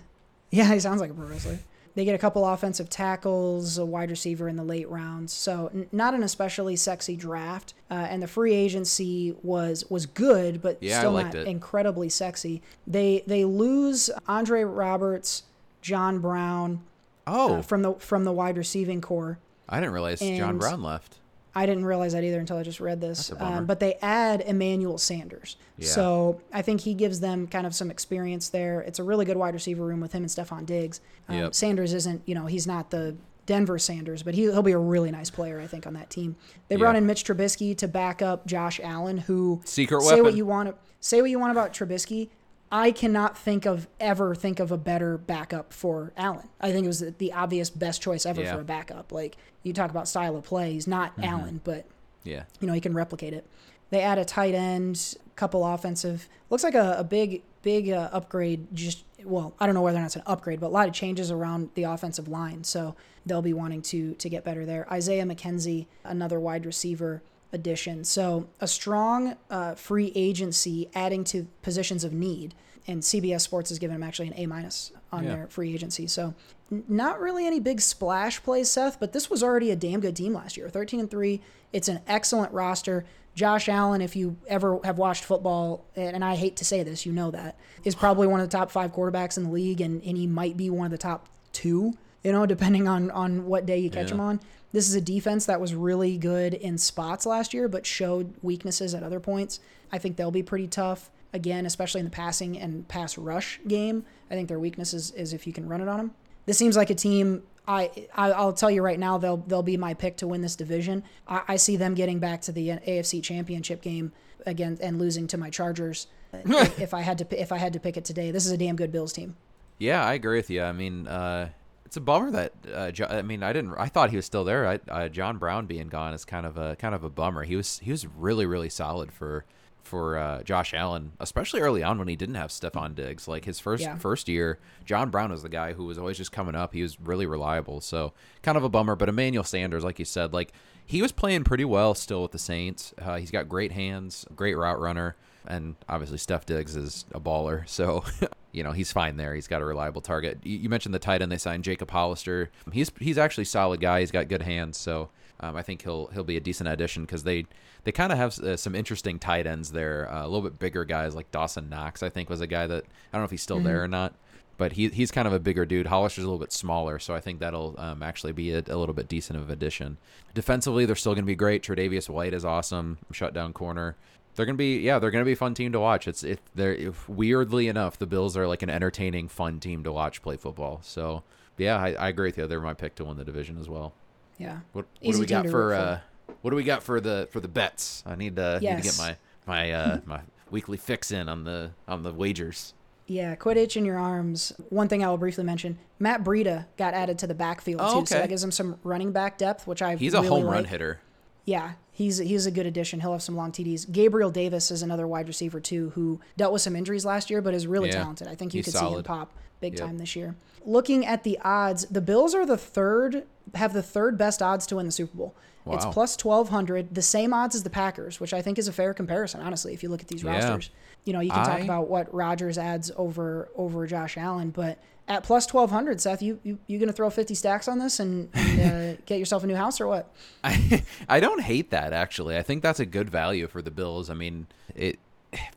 yeah, he sounds like a pro wrestler. They get a couple offensive tackles, a wide receiver in the late rounds. So n- not an especially sexy draft. Uh, and the free agency was was good, but yeah, still not it. incredibly sexy. They they lose Andre Roberts, John Brown. Oh, uh, from the from the wide receiving core. I didn't realize and John Brown left. I didn't realize that either until I just read this. Um, but they add Emmanuel Sanders. Yeah. So I think he gives them kind of some experience there. It's a really good wide receiver room with him and Stefon Diggs. Um, yep. Sanders isn't, you know, he's not the Denver Sanders, but he, he'll be a really nice player, I think, on that team. They brought yep. in Mitch Trubisky to back up Josh Allen, who secret weapon. Say what you want. Say what you want about Trubisky. I cannot think of ever think of a better backup for Allen. I think it was the obvious best choice ever yeah. for a backup. Like, you talk about style of play, he's not mm-hmm. Allen, but yeah, you know, he can replicate it. They add a tight end, couple offensive. Looks like a, a big, big uh, upgrade. Just well, I don't know whether or not it's an upgrade, but a lot of changes around the offensive line. So they'll be wanting to to get better there. Isaiah McKenzie, another wide receiver addition. So a strong uh, free agency adding to positions of need, and C B S Sports has given him actually an A minus on yeah. their free agency. So n- not really any big splash plays, Seth, but this was already a damn good team last year, thirteen and three. It's an excellent roster. Josh Allen, if you ever have watched football, and I hate to say this, you know that, is probably one of the top five quarterbacks in the league, and, and he might be one of the top two, you know, depending on, on what day you catch yeah. him on. This is a defense that was really good in spots last year, but showed weaknesses at other points. I think they'll be pretty tough, again, especially in the passing and pass rush game. I think their weakness is, is if you can run it on them. This seems like a team, I, I, I'll tell you right now, they'll they'll be my pick to win this division. I, I see them getting back to the A F C Championship game again and losing to my Chargers if, if I had to if I had to pick it today. This is a damn good Bills team. Yeah, I agree with you. I mean, uh... it's a bummer that uh, John, I mean I didn't I thought he was still there. I, uh, John Brown being gone is kind of a kind of a bummer. He was he was really really solid for for uh, Josh Allen, especially early on when he didn't have Stefon Diggs. Like his first yeah. first year, John Brown was the guy who was always just coming up. He was really reliable. So kind of a bummer. But Emmanuel Sanders, like you said, like he was playing pretty well still with the Saints. Uh, he's got great hands, great route runner, and obviously Stef Diggs is a baller. So. You know, he's fine there. He's got a reliable target. You mentioned the tight end they signed, Jacob Hollister. He's he's actually a solid guy. He's got good hands, so um, I think he'll he'll be a decent addition because they, they kind of have uh, some interesting tight ends there. Uh, a little bit bigger guys like Dawson Knox, I think, was a guy that I don't know if he's still mm-hmm. there or not, but he he's kind of a bigger dude. Hollister's a little bit smaller, so I think that'll um, actually be a, a little bit decent of an addition. Defensively, they're still going to be great. Tre'Davious White is awesome, shutdown corner. They're gonna be, yeah, they're gonna be a fun team to watch. It's if they're if weirdly enough, the Bills are like an entertaining, fun team to watch play football. So, yeah, I, I agree with you. They're my pick to win the division as well. Yeah. What, what do we got for uh, what do we got for the for the bets? I need to, yes. need to get my my uh, my weekly fix in on the on the wagers. Yeah, quit itching your arms. One thing I will briefly mention: Matt Breida got added to the backfield oh, too, okay. so that gives him some running back depth, which I he's really a home like. run hitter. Yeah, he's he's a good addition. He'll have some long T Ds. Gabriel Davis is another wide receiver, too, who dealt with some injuries last year, but is really yeah, talented. I think you could solid. see him pop big yep. time this year. Looking at the odds, the Bills are the third, have the third best odds to win the Super Bowl. Wow. It's plus twelve hundred, the same odds as the Packers, which I think is a fair comparison, honestly, if you look at these yeah. rosters. You know, you can I... talk about what Rodgers adds over over Josh Allen, but at plus twelve hundred, Seth, you you, you going to throw fifty stacks on this and, and uh, get yourself a new house or what? I, I don't hate that, actually. I think that's a good value for the Bills. I mean, it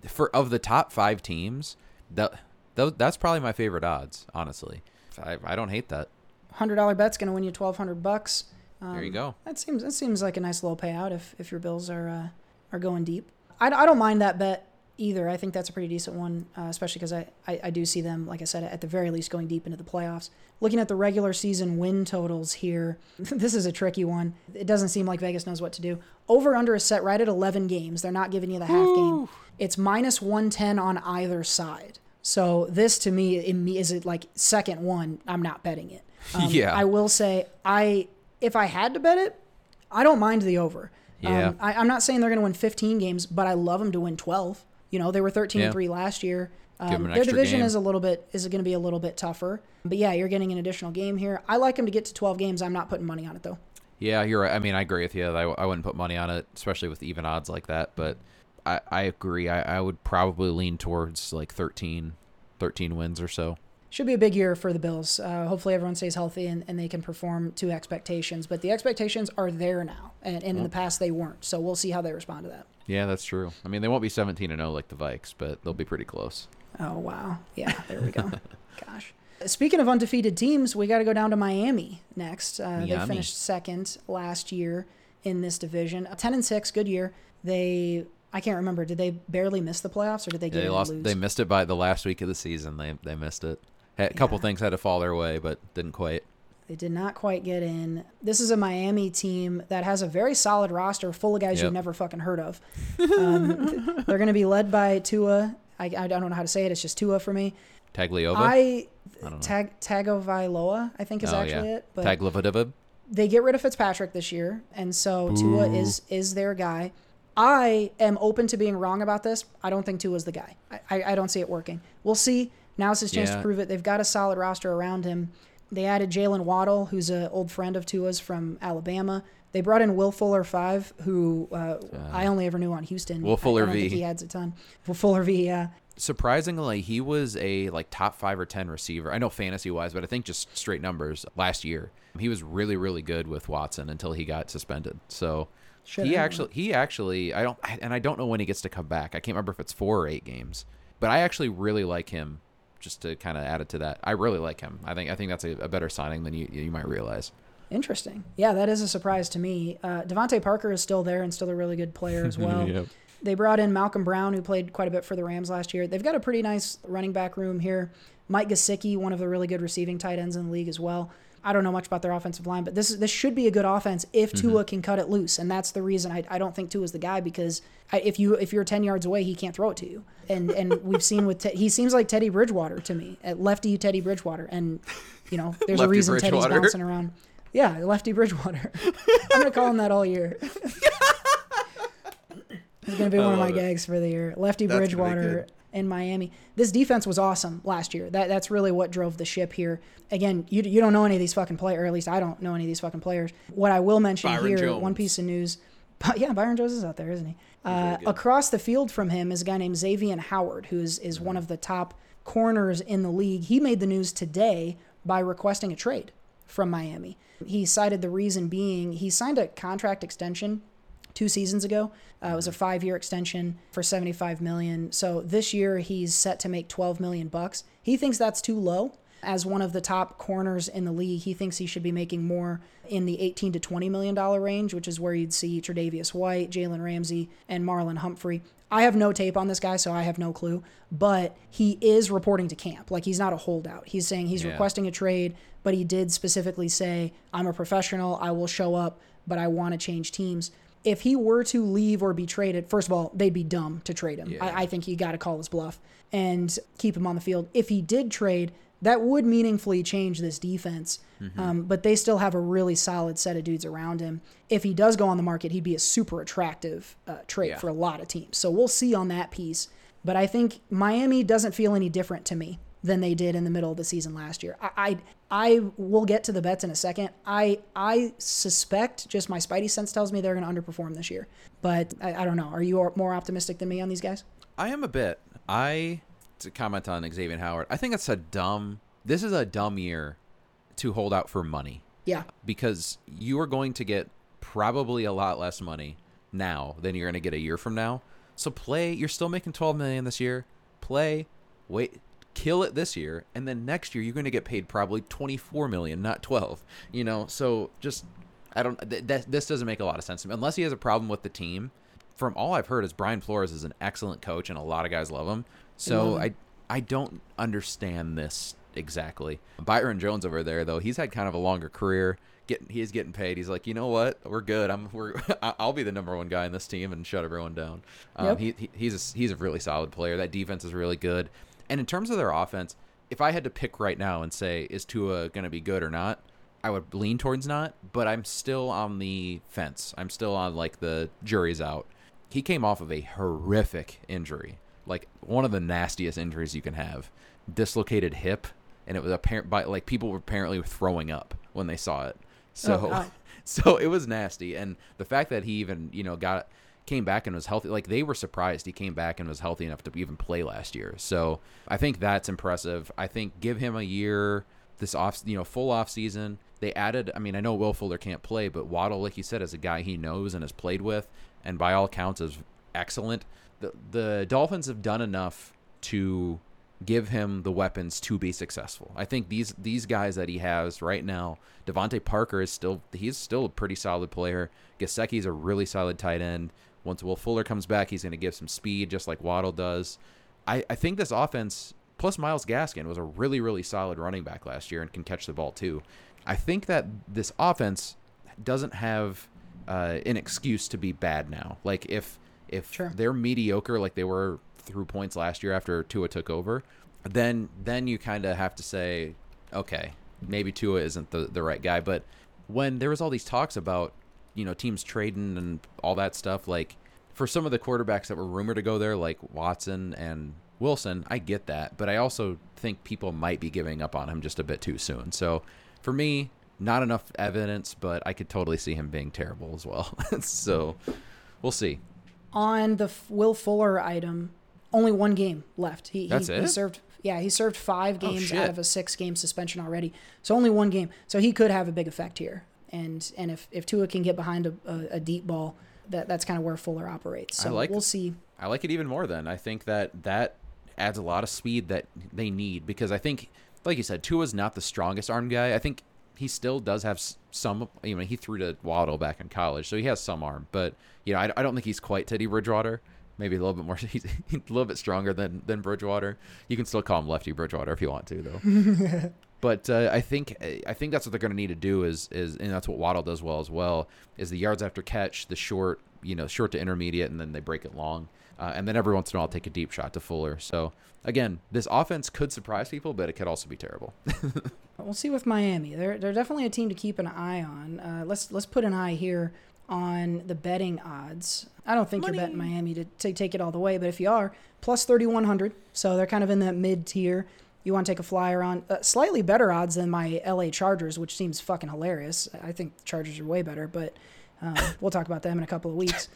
for of the top five teams, that, that that's probably my favorite odds, honestly. I, I don't hate that. one hundred dollars bet's going to win you twelve hundred bucks. Um, there you go. That seems that seems like a nice little payout if, if your Bills are uh, are going deep. I, I don't mind that bet either. I think that's a pretty decent one, uh, especially because I, I, I do see them, like I said, at the very least going deep into the playoffs. Looking at the regular season win totals here, this is a tricky one. It doesn't seem like Vegas knows what to do. Over under is set right at eleven games. They're not giving you the half Ooh. game. It's minus one ten on either side. So this to me is it like second one. I'm not betting it. Um, yeah. I will say I... If I had to bet it, I don't mind the over. Yeah. Um, I, I'm not saying they're going to win fifteen games, but I love them to win twelve. You know, they were thirteen and three yeah. last year. Um, their division game. is a little bit is going to be a little bit tougher. But yeah, you're getting an additional game here. I like them to get to twelve games. I'm not putting money on it though. Yeah, you're right. I mean, I agree with you. I, I wouldn't put money on it, especially with even odds like that. But I, I agree. I, I would probably lean towards like thirteen, thirteen wins or so. Should be a big year for the Bills. Uh, hopefully everyone stays healthy and, and they can perform to expectations. But the expectations are there now, and, and in mm. the past they weren't. So we'll see how they respond to that. Yeah, that's true. I mean, they won't be seventeen and oh like the Vikes, but they'll be pretty close. Oh, wow. Yeah, there we go. Gosh. speaking of undefeated teams, we got to go down to Miami next. Uh, they finished second last year in this division. ten and six, good year. They, I can't remember, did they barely miss the playoffs or did they get yeah, they lost, lose? They missed it by the last week of the season. They they missed it. Had, a yeah. couple things had to fall their way, but didn't quite. They did not quite get in. This is a Miami team that has a very solid roster full of guys yep. you've never fucking heard of. Um, they're going to be led by Tua. I, I don't know how to say it. It's just Tua for me. Tagliova? I, I Tag Tagovailoa, I think is oh, actually yeah. it. But Tagliova. They get rid of Fitzpatrick this year, and so Ooh. Tua is is their guy. I am open to being wrong about this. I don't think Tua's the guy. I, I, I don't see it working. We'll see. Now's his chance yeah. to prove it. They've got a solid roster around him. They added Jaylen Waddle, who's an old friend of Tua's from Alabama. They brought in Will Fuller V, who uh, uh, I only ever knew on Houston. Will Fuller I, I V. Think he adds a ton. Will Fuller V, yeah. Surprisingly, he was a like top five or ten receiver. I know fantasy wise, but I think just straight numbers last year. He was really, really good with Watson until he got suspended. So Should he actually, know. he actually, I don't, and I don't know when he gets to come back. I can't remember if it's four or eight games, but I actually really like him. Just to kind of add it to that, I really like him. I think I think that's a, a better signing than you you might realize. Interesting. Yeah, that is a surprise to me. Uh, Devontae Parker is still there and still a really good player as well. Yep. They brought in Malcolm Brown, who played quite a bit for the Rams last year. They've got a pretty nice running back room here. Mike Gesicki, one of the really good receiving tight ends in the league as well. I don't know much about their offensive line, but this is, this should be a good offense if mm-hmm. Tua can cut it loose, and that's the reason I, I don't think Tua's the guy, because I, if you if you're ten yards away, he can't throw it to you, and and we've seen with te- he seems like Teddy Bridgewater to me, at lefty Teddy Bridgewater, and you know there's a reason Teddy's bouncing around. Yeah, lefty Bridgewater. I'm gonna call him that all year. It's gonna be one of my it. gags for the year. Lefty that's Bridgewater. In Miami, this defense was awesome last year. That that's really what drove the ship here. Again, you you don't know any of these fucking players, or at least I don't know any of these fucking players. What I will mention Byron here, Jones. One piece of news, but yeah, Byron Jones is out there, isn't he? Uh, across the field from him is a guy named Xavier Howard, who is is one of the top corners in the league. He made the news today by requesting a trade from Miami. He cited the reason being he signed a contract extension two seasons ago. Uh, it was a five-year extension for seventy-five million dollars. So this year he's set to make twelve million dollars bucks. He thinks that's too low. As one of the top corners in the league, he thinks he should be making more in the eighteen to twenty million dollars range, which is where you'd see Tre'Davious White, Jalen Ramsey, and Marlon Humphrey. I have no tape on this guy, so I have no clue, but he is reporting to camp. Like, he's not a holdout. He's saying he's yeah. requesting a trade, but he did specifically say, I'm a professional, I will show up, but I want to change teams. If he were to leave or be traded, first of all, they'd be dumb to trade him. Yeah. I, I think you got to call his bluff and keep him on the field. If he did trade, that would meaningfully change this defense. Mm-hmm. Um, but they still have a really solid set of dudes around him. If he does go on the market, he'd be a super attractive uh, trade yeah. for a lot of teams. So we'll see on that piece. But I think Miami doesn't feel any different to me than they did in the middle of the season last year. I I, I will get to the bets in a second. I I suspect, just my spidey sense tells me they're going to underperform this year. But I, I don't know. Are you more optimistic than me on these guys? I am a bit. I, to comment on Xavier Howard, I think it's a dumb, this is a dumb year to hold out for money. Yeah. Because you are going to get probably a lot less money now than you're going to get a year from now. So play, you're still making twelve million dollars this year. Play, wait. Kill it this year, and then next year you're going to get paid probably twenty-four million, not twelve, you know. So just I don't th- that this doesn't make a lot of sense to me, unless he has a problem with the team. From all I've heard is Brian Flores is an excellent coach and a lot of guys love him, so mm-hmm. I I don't understand this exactly. Byron Jones over there, though, he's had kind of a longer career. Getting he's getting paid. He's like, you know what? We're good. I'm we're I'll be the number one guy in this team and shut everyone down. Um, yep. he, he he's a, he's a really solid player. That defense is really good. And in terms of their offense, if I had to pick right now and say, is Tua going to be good or not, I would lean towards not, but I'm still on the fence. I'm still on, like, the jury's out. He came off of a horrific injury, like one of the nastiest injuries you can have. Dislocated hip, and it was apparent by, like, people were apparently throwing up when they saw it. So, oh, so it was nasty. And the fact that he even, you know, got came back and was healthy. Like, they were surprised he came back and was healthy enough to even play last year. So I think that's impressive. I think give him a year, this off, you know, full off season. They added, I mean, I know Will Fuller can't play, but Waddle, like you said, is a guy he knows and has played with, and by all accounts is excellent. The, the Dolphins have done enough to give him the weapons to be successful. I think these these guys that he has right now, DeVante Parker is still he's still a pretty solid player. Gesicki's a really solid tight end. Once Will Fuller comes back, he's going to give some speed just like Waddle does. I, I think this offense, plus Myles Gaskin, was a really, really solid running back last year and can catch the ball too. I think that this offense doesn't have uh, an excuse to be bad now. Like if if sure. they're mediocre like they were through points last year after Tua took over, then then you kind of have to say, okay, maybe Tua isn't the, the right guy. But when there was all these talks about, you know, teams trading and all that stuff, like for some of the quarterbacks that were rumored to go there, like Watson and Wilson, I get that. But I also think people might be giving up on him just a bit too soon. So for me, not enough evidence, but I could totally see him being terrible as well. So we'll see. On the Will Fuller item, only one game left. He, That's he, it? He served, yeah, he served five games oh, out of a six-game suspension already. So only one game. So he could have a big effect here. And and if, if Tua can get behind a, a, a deep ball, that that's kind of where Fuller operates. So like, we'll see. I like it even more then. I think that that adds a lot of speed that they need because I think, like you said, Tua's not the strongest arm guy. I think he still does have some, you know, he threw to Waddle back in college, so he has some arm. But, you know, I, I don't think he's quite Teddy Bridgewater. Maybe a little bit more, he's a little bit stronger than, than Bridgewater. You can still call him Lefty Bridgewater if you want to, though. But uh, I think I think that's what they're going to need to do is is and that's what Waddle does well as well is the yards after catch, the short, you know, short to intermediate, and then they break it long, uh, and then every once in a while take a deep shot to Fuller. So again, this offense could surprise people, but it could also be terrible. We'll see with Miami. They're they're definitely a team to keep an eye on. Uh, let's let's put an eye here on the betting odds. I don't think Money. You're betting Miami to t- take it all the way, but if you are, plus thirty-one hundred, so they're kind of in that mid tier. You want to take a flyer on uh, slightly better odds than my L A Chargers, which seems fucking hilarious. I think the Chargers are way better, but um, we'll talk about them in a couple of weeks.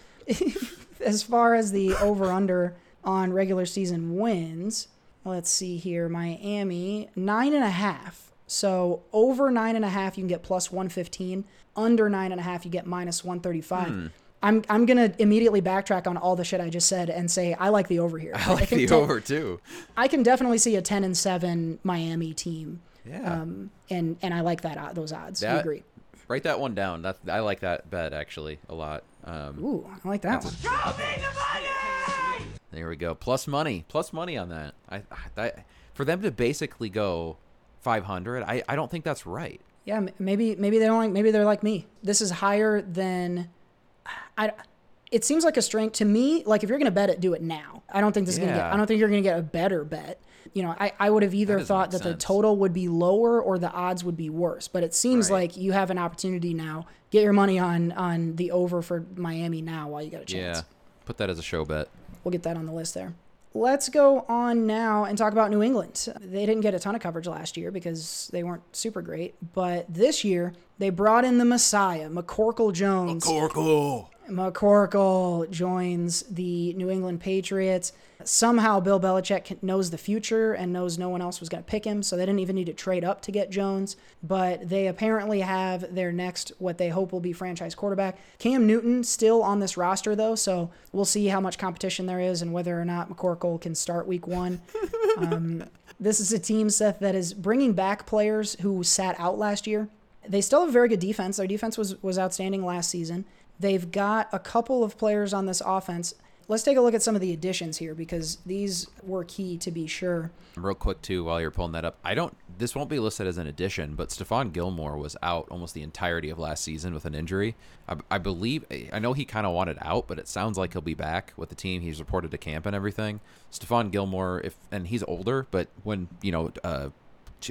As far as the over-under on regular season wins, let's see here. Miami, nine and a half. So over nine and a half, you can get plus one fifteen. Under nine and a half, you get minus one thirty-five. Hmm. I'm I'm going to immediately backtrack on all the shit I just said and say I like the over here. I like I the ten, over too. I can definitely see a ten and seven Miami team. Yeah. Um, and, and I like that those odds. That, I agree. Write that one down. That I like that bet actually a lot. Um, Ooh, I like that one. A, Show me the money! There we go. Plus money. Plus money on that. I, that for them to basically go five hundred, I, I don't think that's right. Yeah, maybe maybe they don't like maybe they're like me. This is higher than I, it seems like a strength to me. Like if you're going to bet it, do it now. I don't think this is yeah. going to get, I don't think you're going to get a better bet. You know, I, I would have either that thought that sense. The total would be lower or the odds would be worse, but it seems right. like you have an opportunity now. Get your money on, on the over for Miami now while you got a chance. Yeah. Put that as a show bet. We'll get that on the list there. Let's go on now and talk about New England. They didn't get a ton of coverage last year because they weren't super great. But this year, they brought in the Messiah, McCorkle Jones. McCorkle. McCorkle joins the New England Patriots. Somehow, Bill Belichick knows the future and knows no one else was going to pick him, so they didn't even need to trade up to get Jones. But they apparently have their next, what they hope will be franchise quarterback. Cam Newton still on this roster, though, so we'll see how much competition there is and whether or not McCorkle can start week one. um, this is a team, Seth, that is bringing back players who sat out last year. They still have a very good defense. Their defense was, was outstanding last season. They've got a couple of players on this offense. Let's take a look at some of the additions here because these were key to be sure. Real quick, too, while you're pulling that up, I don't. This won't be listed as an addition, but Stephon Gilmore was out almost the entirety of last season with an injury. I, I believe, I know he kind of wanted out, but it sounds like he'll be back with the team. He's reported to camp and everything. Stephon Gilmore, if and he's older, but when, you know, uh,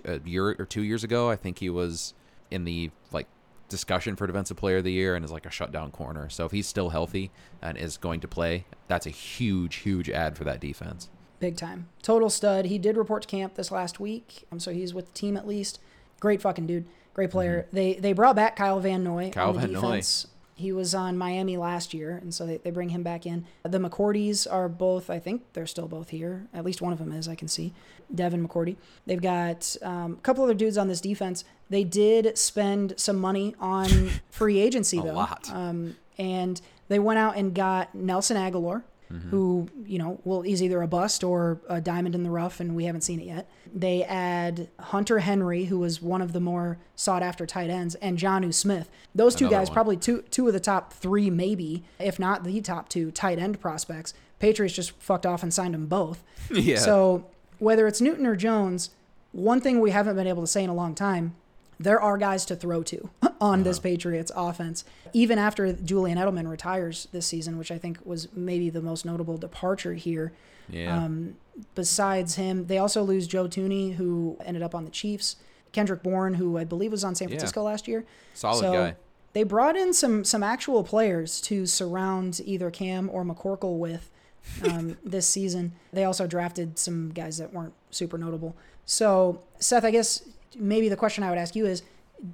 a year or two years ago, I think he was in the, like, discussion for defensive player of the year and is like a shutdown corner. So if he's still healthy and is going to play, that's a huge, huge add for that defense. Big time. Total stud. He did report to camp this last week. Um, so he's with the team at least. Great fucking dude. Great player. Mm-hmm. They they brought back Kyle Van Noy Kyle on the Van defense. Noy. He was on Miami last year, and so they, they bring him back in. The McCourties are both, I think they're still both here. At least one of them is, I can see. Devin McCourty. They've got um, a couple other dudes on this defense. They did spend some money on free agency, though. A lot. Um, and they went out and got Nelson Aguilar, mm-hmm. who, you know, well, is either a bust or a diamond in the rough, and we haven't seen it yet. They add Hunter Henry, who was one of the more sought-after tight ends, and Jonnu Smith. Those two Another guys, one. probably two two of the top three, maybe, if not the top two tight end prospects. Patriots just fucked off and signed them both. Yeah. So whether it's Newton or Jones, one thing we haven't been able to say in a long time, there are guys to throw to on this Patriots offense. Even after Julian Edelman retires this season, which I think was maybe the most notable departure here. Yeah. Um, besides him, they also lose Joe Tooney, who ended up on the Chiefs. Kendrick Bourne, who I believe was on San Francisco yeah. last year. Solid so guy. They brought in some some actual players to surround either Cam or McCorkle with um, this season. They also drafted some guys that weren't super notable. So, Seth, I guess maybe the question I would ask you is,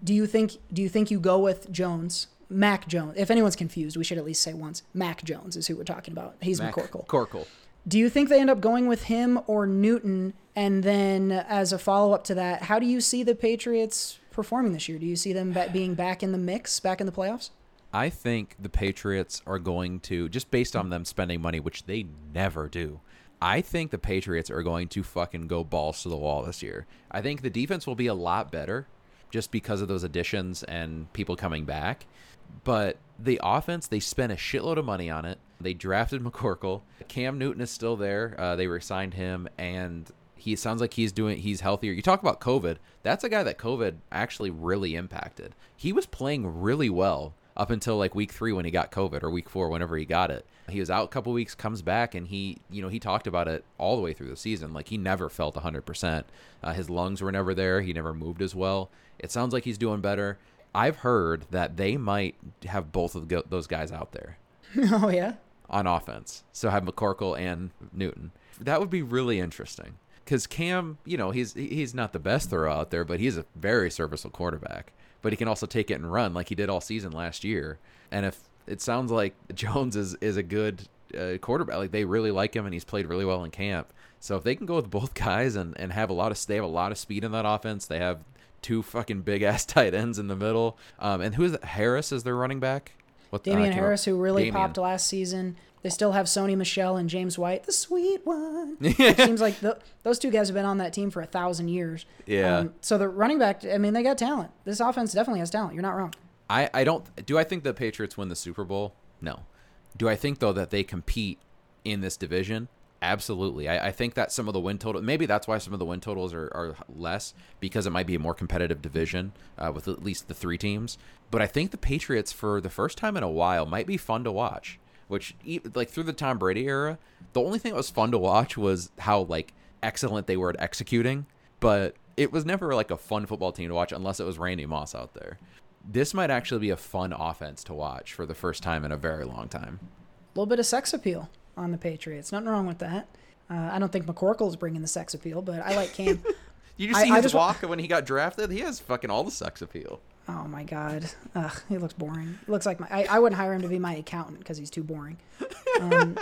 do you think do you think you go with Jones, Mac Jones? If anyone's confused, we should at least say once, Mac Jones is who we're talking about. He's Mac McCorkle. Corkle. Do you think they end up going with him or Newton? And then as a follow-up to that, how do you see the Patriots performing this year? Do you see them being back in the mix, back in the playoffs? I think the Patriots are going to, just based on them spending money, which they never do, I think the Patriots are going to fucking go balls to the wall this year. I think the defense will be a lot better just because of those additions and people coming back. But the offense, they spent a shitload of money on it. They drafted McCorkle. Cam Newton is still there. Uh, they re-signed him, and he sounds like he's doing. He's healthier. You talk about COVID. That's a guy that COVID actually really impacted. He was playing really well up until like week three when he got COVID, or week four whenever he got it. He was out a couple weeks, comes back, and he, you know, he talked about it all the way through the season. Like, he never felt one hundred percent. Uh, his lungs were never there. He never moved as well. It sounds like he's doing better. I've heard that they might have both of those guys out there. Oh, yeah? On offense. So have McCorkle and Newton. That would be really interesting. Because Cam, you know, he's he's not the best throw out there, but he's a very serviceable quarterback. But he can also take it and run like he did all season last year. And if it sounds like Jones is, is a good uh, quarterback. Like, they really like him, and he's played really well in camp. So if they can go with both guys and, and have a lot of they have a lot of speed in that offense. They have two fucking big ass tight ends in the middle. Um, and who is it? Harris is their running back? What, Damian Harris, remember. who really Damian. popped last season. They still have Sony Michel and James White, the sweet one. It seems like the, those two guys have been on that team for a thousand years. Yeah. Um, so the running back, I mean, they got talent. This offense definitely has talent. You're not wrong. I, I don't. Do I think the Patriots win the Super Bowl? No. Do I think, though, that they compete in this division? Absolutely. I, I think that some of the win total, maybe that's why some of the win totals are, are less, because it might be a more competitive division uh, with at least the three teams. But I think the Patriots, for the first time in a while, might be fun to watch, which, like, through the Tom Brady era, the only thing that was fun to watch was how, like, excellent they were at executing. But it was never, like, a fun football team to watch unless it was Randy Moss out there. This might actually be a fun offense to watch for the first time in a very long time. A little bit of sex appeal on the Patriots. Nothing wrong with that. Uh, I don't think McCorkle's bringing the sex appeal, but I like Cam. You just I, see I his just... walk when he got drafted? He has fucking all the sex appeal. Oh, my God. Ugh, he looks boring. He looks like my... I, I wouldn't hire him to be my accountant because he's too boring. Um,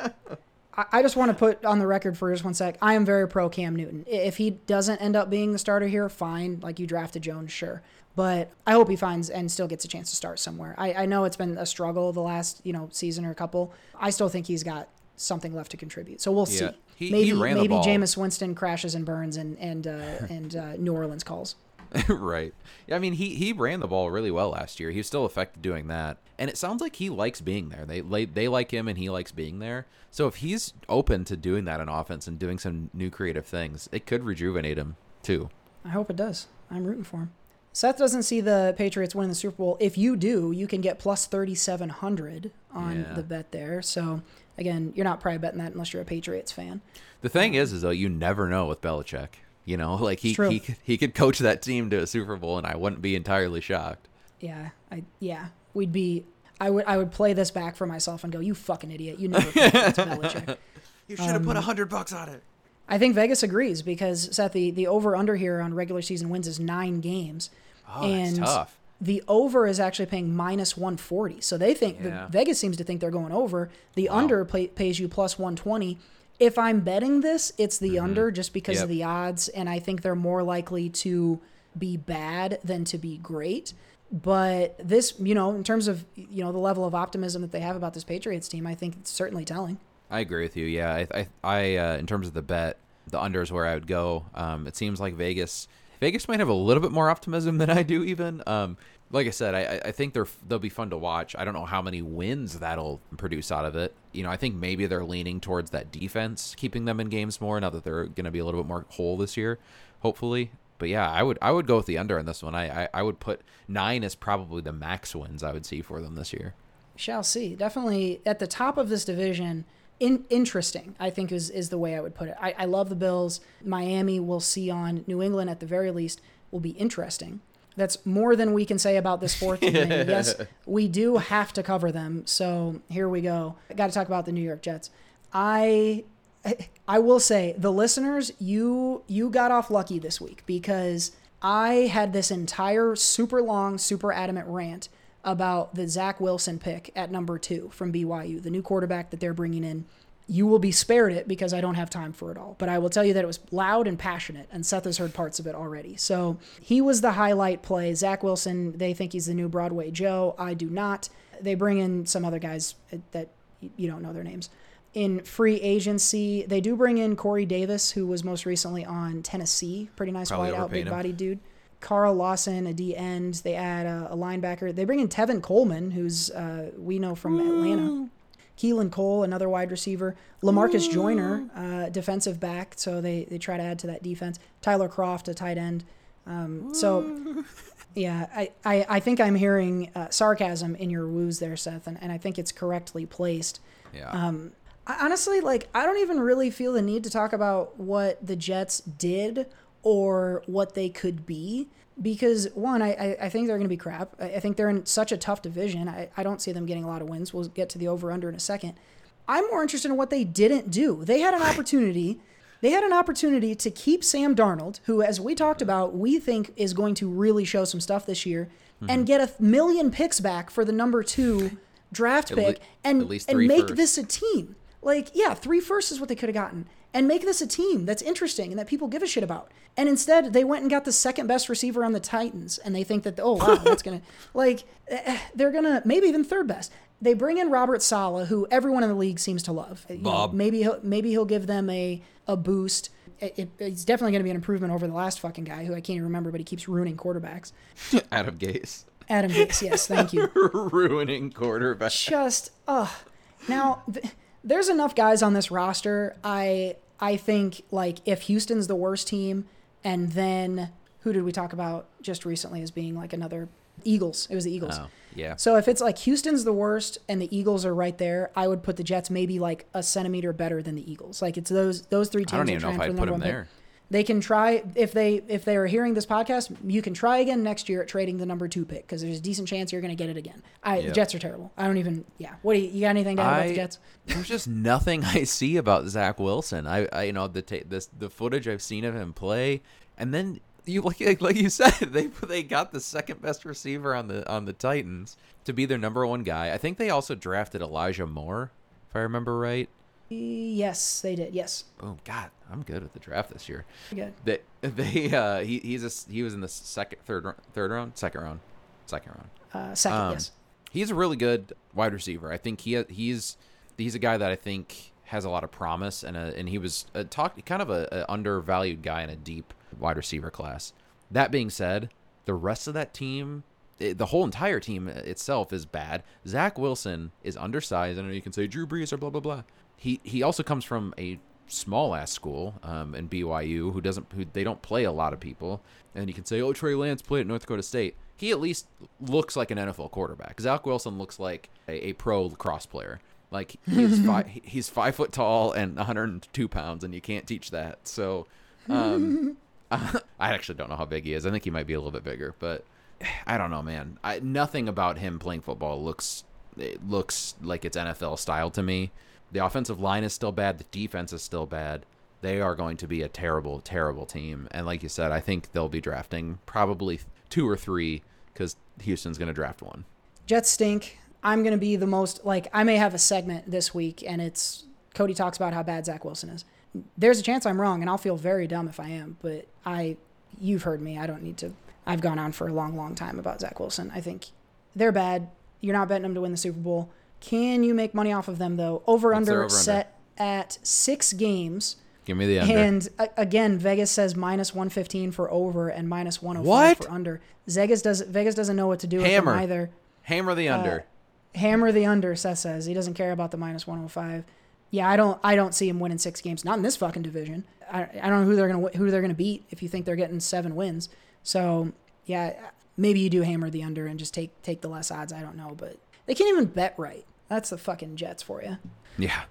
I, I just want to put on the record for just one sec, I am very pro Cam Newton. If he doesn't end up being the starter here, fine. Like, you drafted Jones, sure. But I hope he finds and still gets a chance to start somewhere. I, I know it's been a struggle the last, you know, season or a couple. I still think he's got something left to contribute. So we'll yeah. see. He, maybe he ran maybe the ball. Jameis Winston crashes and burns and and uh, and uh, New Orleans calls. Right. Yeah, I mean, he he ran the ball really well last year. He was still effective doing that. And it sounds like he likes being there. They they like him and he likes being there. So if he's open to doing that in offense and doing some new creative things, it could rejuvenate him too. I hope it does. I'm rooting for him. Seth doesn't see the Patriots winning the Super Bowl. If you do, you can get plus thirty-seven hundred on yeah. the bet there. So, again, you're not probably betting that unless you're a Patriots fan. The thing is, is though, you never know with Belichick. You know, like he he, he could coach that team to a Super Bowl, and I wouldn't be entirely shocked. Yeah, I yeah, we'd be. I would I would play this back for myself and go, "You fucking idiot! You never played against Belichick. You should have um, put a hundred bucks on it." I think Vegas agrees because, Seth, the, the over-under here on regular season wins is nine games. Oh, and that's tough. The over is actually paying minus one forty. So they think, yeah. the, Vegas seems to think they're going over. The wow. under pay, pays you plus one twenty. If I'm betting this, it's the mm-hmm. under just because yep. of the odds, and I think they're more likely to be bad than to be great. But this, you know, in terms of, you know, the level of optimism that they have about this Patriots team, I think it's certainly telling. I agree with you. Yeah, I, I, I uh, in terms of the bet, the under is where I would go. Um, it seems like Vegas, Vegas might have a little bit more optimism than I do. Even um, like I said, I, I think they're they'll be fun to watch. I don't know how many wins that'll produce out of it. You know, I think maybe they're leaning towards that defense, keeping them in games more now that they're going to be a little bit more whole this year, hopefully. But yeah, I would I would go with the under on this one. I, I, I would put nine as probably the max wins I would see for them this year. Shall see. Definitely at the top of this division. In, interesting, I think, is is the way I would put it. I, I love the Bills. Miami, we'll see on. New England, at the very least, will be interesting. That's more than we can say about this fourth team. And yes, we do have to cover them. So here we go. I got to talk about the New York Jets. I I will say, the listeners, you you got off lucky this week, because I had this entire super long, super adamant rant about the Zach Wilson pick at number two from B Y U, the new quarterback that they're bringing in. You will be spared it because I don't have time for it all, but I will tell you that it was loud and passionate, and Seth has heard parts of it already. So he was the highlight play. Zach Wilson, they think he's the new Broadway Joe. I do not. They bring in some other guys that you don't know their names. In free agency, they do bring in Corey Davis, who was most recently on Tennessee. Pretty nice wideout, big-bodied dude. Carl Lawson, a D end. They add a, a linebacker. They bring in Tevin Coleman, who's uh, we know from Ooh. Atlanta. Keelan Cole, another wide receiver. LaMarcus Ooh. Joyner, uh, defensive back. So they, they try to add to that defense. Tyler Croft, a tight end. Um, so, yeah, I, I, I think I'm hearing uh, sarcasm in your woos there, Seth, and, and I think it's correctly placed. Yeah. Um, I, honestly, like, I don't even really feel the need to talk about what the Jets did or what they could be, because one, I, I think they're going to be crap. I think they're in such a tough division. I, I don't see them getting a lot of wins. We'll get to the over-under in a second. I'm more interested in what they didn't do. They had an opportunity. They had an opportunity to keep Sam Darnold, who, as we talked about, we think is going to really show some stuff this year, mm-hmm. and get a million picks back for the number two draft at pick le- and, at least three and make first. This a team. Like, yeah, three firsts is what they could have gotten. And make this a team that's interesting and that people give a shit about. And instead, they went and got the second best receiver on the Titans, and they think that, oh, wow, that's going to, like, they're going to, maybe even third best. They bring in Robert Saleh, who everyone in the league seems to love. You Bob. Know, maybe, he'll, maybe he'll give them a, a boost. It, it, it's definitely going to be an improvement over the last fucking guy, who I can't even remember, but he keeps ruining quarterbacks. Adam Gase. Adam Gase, yes, thank you. Ruining quarterbacks. Just, ugh. Now... Th- There's enough guys on this roster. I I think, like, if Houston's the worst team, and then who did we talk about just recently as being like another Eagles? It was the Eagles. Oh, yeah. So if it's like Houston's the worst and the Eagles are right there, I would put the Jets maybe like a centimeter better than the Eagles. Like, it's those those three teams. I don't even know if I'd put them there. They can try if they if they are hearing this podcast. You can try again next year at trading the number two pick, because there's a decent chance you're going to get it again. I yep. The Jets are terrible. I don't even. Yeah. What do you, you got? Anything to add about the Jets? There's just nothing I see about Zach Wilson. I, I you know the ta- this the footage I've seen of him play, and then you like like you said they they got the second best receiver on the on the Titans to be their number one guy. I think they also drafted Elijah Moore, if I remember right. Yes, they did. Yes. Oh God, I'm good with the draft this year. Good. They, they, uh, he, he's a, he was in the second, third, third round, second round, second round. Uh, second. Um, yes. He's a really good wide receiver. I think he, he's, he's a guy that I think has a lot of promise, and a, and he was a talk, kind of a, a undervalued guy in a deep wide receiver class. That being said, the rest of that team. The whole entire team itself is bad. Zach Wilson is undersized. I know you can say Drew Brees or blah, blah, blah. He he also comes from a small-ass school um, in B Y U who doesn't who they don't play a lot of people. And you can say, oh, Trey Lance played at North Dakota State. He at least looks like an N F L quarterback. Zach Wilson looks like a, a pro lacrosse player. Like, he's five, he's five foot tall and one hundred two pounds, and you can't teach that. So um, I actually don't know how big he is. I think he might be a little bit bigger, but... I don't know, man. I, nothing about him playing football looks it looks like it's N F L style to me. The offensive line is still bad. The defense is still bad. They are going to be a terrible, terrible team. And like you said, I think they'll be drafting probably two or three, because Houston's going to draft one. Jets stink. I'm going to be the most, like, I may have a segment this week, and it's Cody talks about how bad Zach Wilson is. There's a chance I'm wrong, and I'll feel very dumb if I am, but I, you've heard me. I don't need to. I've gone on for a long, long time about Zach Wilson. I think they're bad. You're not betting them to win the Super Bowl. Can you make money off of them, though? Over, under, over set at six games. Give me the under. And again, Vegas says minus one fifteen for over and minus one oh five what? for under. Vegas doesn't Vegas doesn't know what to do hammer. with them either. Hammer the under. Uh, hammer the under, Seth says. He doesn't care about the minus one oh five. Yeah, I don't I don't see him winning six games. Not in this fucking division. I, I don't know who they're going to who they're going to beat if you think they're getting seven wins. So, yeah, maybe you do hammer the under and just take take the less odds. I don't know, but they can't even bet right. That's the fucking Jets for you. Yeah.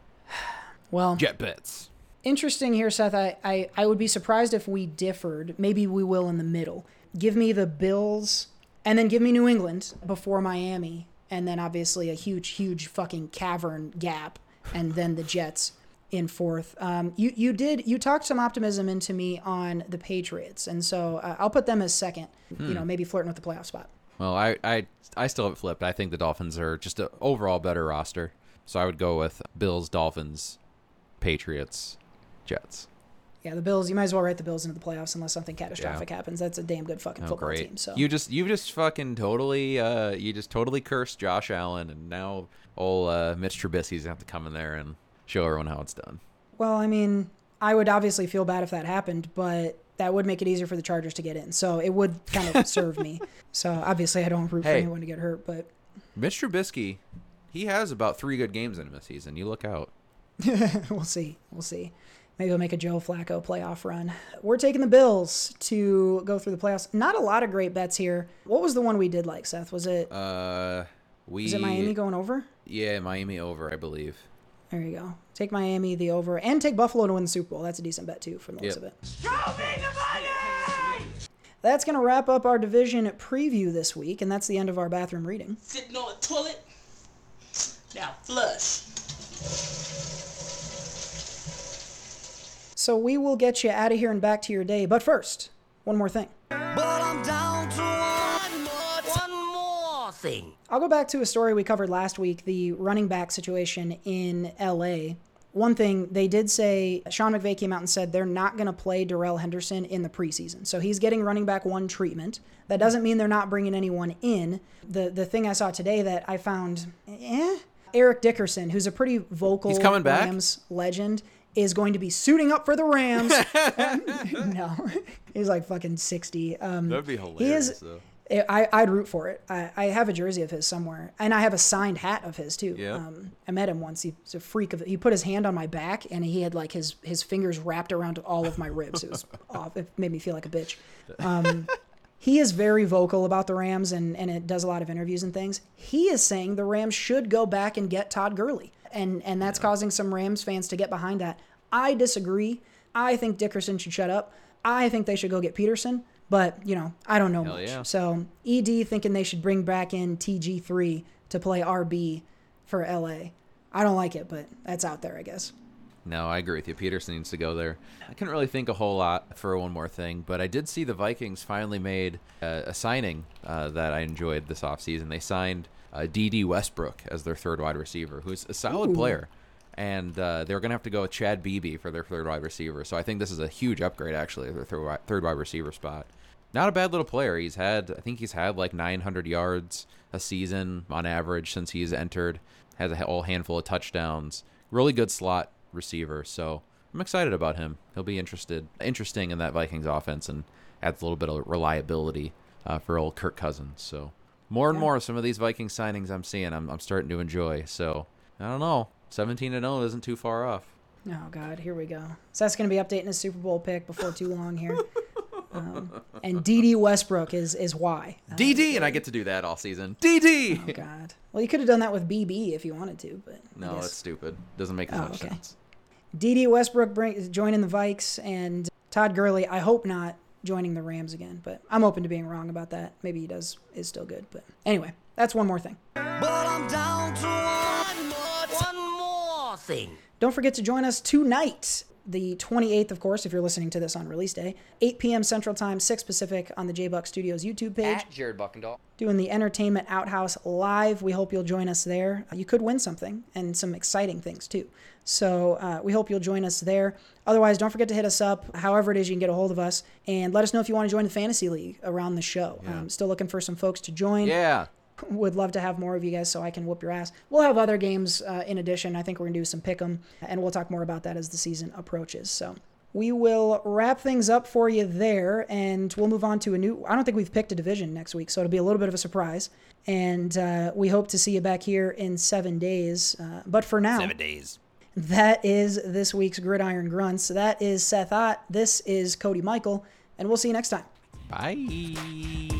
Well, Jet bets. Interesting here, Seth. I, I, I would be surprised if we differed. Maybe we will in the middle. Give me the Bills and then give me New England before Miami. And then obviously a huge, huge fucking cavern gap. And then the Jets in fourth. Um, you you did you talked some optimism into me on the Patriots, and so uh, I'll put them as second. Hmm. You know, maybe flirting with the playoff spot. Well, I, I I still haven't flipped. I think the Dolphins are just an overall better roster, so I would go with Bills, Dolphins, Patriots, Jets. Yeah, the Bills. You might as well write the Bills into the playoffs unless something catastrophic yeah. happens. That's a damn good fucking oh, football great. team. So you just you just fucking totally uh, you just totally cursed Josh Allen, and now old uh, Mitch Trubisky's gonna have to come in there and show everyone how it's done. Well, I mean, I would obviously feel bad if that happened, but that would make it easier for the Chargers to get in. So it would kind of serve me. So obviously, I don't root hey, for anyone to get hurt. But Mitch Trubisky, he has about three good games in him this season. You look out. We'll see. We'll see. Maybe we'll make a Joe Flacco playoff run. We're taking the Bills to go through the playoffs. Not a lot of great bets here. What was the one we did like, Seth? Was it? Uh, we. Is it Miami going over? Yeah, Miami over, I believe. There you go. Take Miami, the over, and take Buffalo to win the Super Bowl. That's a decent bet, too, from the yep. looks of it. Show me the money! That's going to wrap up our division preview this week, and that's the end of our bathroom reading. Sitting on the toilet. Now flush. So we will get you out of here and back to your day. But first, one more thing. But I'm down to one more, one more thing. I'll go back to a story we covered last week, the running back situation in L A. One thing, they did say, Sean McVay came out and said they're not going to play Darrell Henderson in the preseason. So he's getting running back one treatment. That doesn't mean they're not bringing anyone in. The the thing I saw today that I found, eh? Eric Dickerson, who's a pretty vocal he's coming back. Rams legend, is going to be suiting up for the Rams. No. He's like fucking sixty. Um, That'd be hilarious, he is, though. I, I'd root for it. I, I have a jersey of his somewhere, and I have a signed hat of his too. Yeah. Um, I met him once. He's a freak of. He put his hand on my back, and he had like his his fingers wrapped around all of my ribs. It was off. It made me feel like a bitch. Um, he is very vocal about the Rams, and and it does a lot of interviews and things. He is saying the Rams should go back and get Todd Gurley, and and that's yeah. causing some Rams fans to get behind that. I disagree. I think Dickerson should shut up. I think they should go get Peterson. But, you know, I don't know Hell much. Yeah. So, E D thinking they should bring back in T G three to play R B for L A. I don't like it, but that's out there, I guess. No, I agree with you. Peterson needs to go there. I couldn't really think a whole lot for one more thing, but I did see the Vikings finally made a, a signing uh, that I enjoyed this offseason. They signed uh, D D Westbrook as their third wide receiver, who's a solid Ooh. player. And uh, they're going to have to go with Chad Beebe for their third wide receiver. So I think this is a huge upgrade, actually, their third wide receiver spot. Not a bad little player. He's had, I think he's had like nine hundred yards a season on average since he's entered. Has a whole handful of touchdowns. Really good slot receiver. So I'm excited about him. He'll be interested, interesting in that Vikings offense and adds a little bit of reliability uh, for old Kirk Cousins. So more and yeah. more, some of these Vikings signings I'm seeing, I'm, I'm starting to enjoy. So I don't know. seventeen and oh isn't too far off. Oh, God. Here we go. Seth's going to be updating his Super Bowl pick before too long here. Um, and D D Westbrook is, is why. Uh, D D, and I get to do that all season. D D! Oh, God. Well, you could have done that with B B if you wanted to, but No, guess... that's stupid. Doesn't make as oh, much okay. sense. D D Westbrook bring, joining the Vikes, and Todd Gurley, I hope not, joining the Rams again. But I'm open to being wrong about that. Maybe he does is still good. But anyway, that's one more thing. But I'm down to one more. Thing. Don't forget to join us tonight, the twenty-eighth, of course, if you're listening to this on release day, eight p.m. Central Time, six Pacific on the J Buck Studios YouTube page. At Jared Buckendahl. Doing the Entertainment Outhouse live. We hope you'll join us there. You could win something and some exciting things, too. So uh, we hope you'll join us there. Otherwise, don't forget to hit us up, however it is you can get a hold of us, and let us know if you want to join the Fantasy League around the show. Yeah. Um, still looking for some folks to join. Yeah. Would love to have more of you guys so I can whoop your ass. We'll have other games uh, in addition. I think we're going to do some pick 'em, and we'll talk more about that as the season approaches. So we will wrap things up for you there, and we'll move on to a new... I don't think we've picked a division next week, so it'll be a little bit of a surprise. And uh, we hope to see you back here in seven days. Uh, but for now... Seven days. That is this week's Gridiron Grunts. That is Seth Ott. This is Cody Michael, and we'll see you next time. Bye.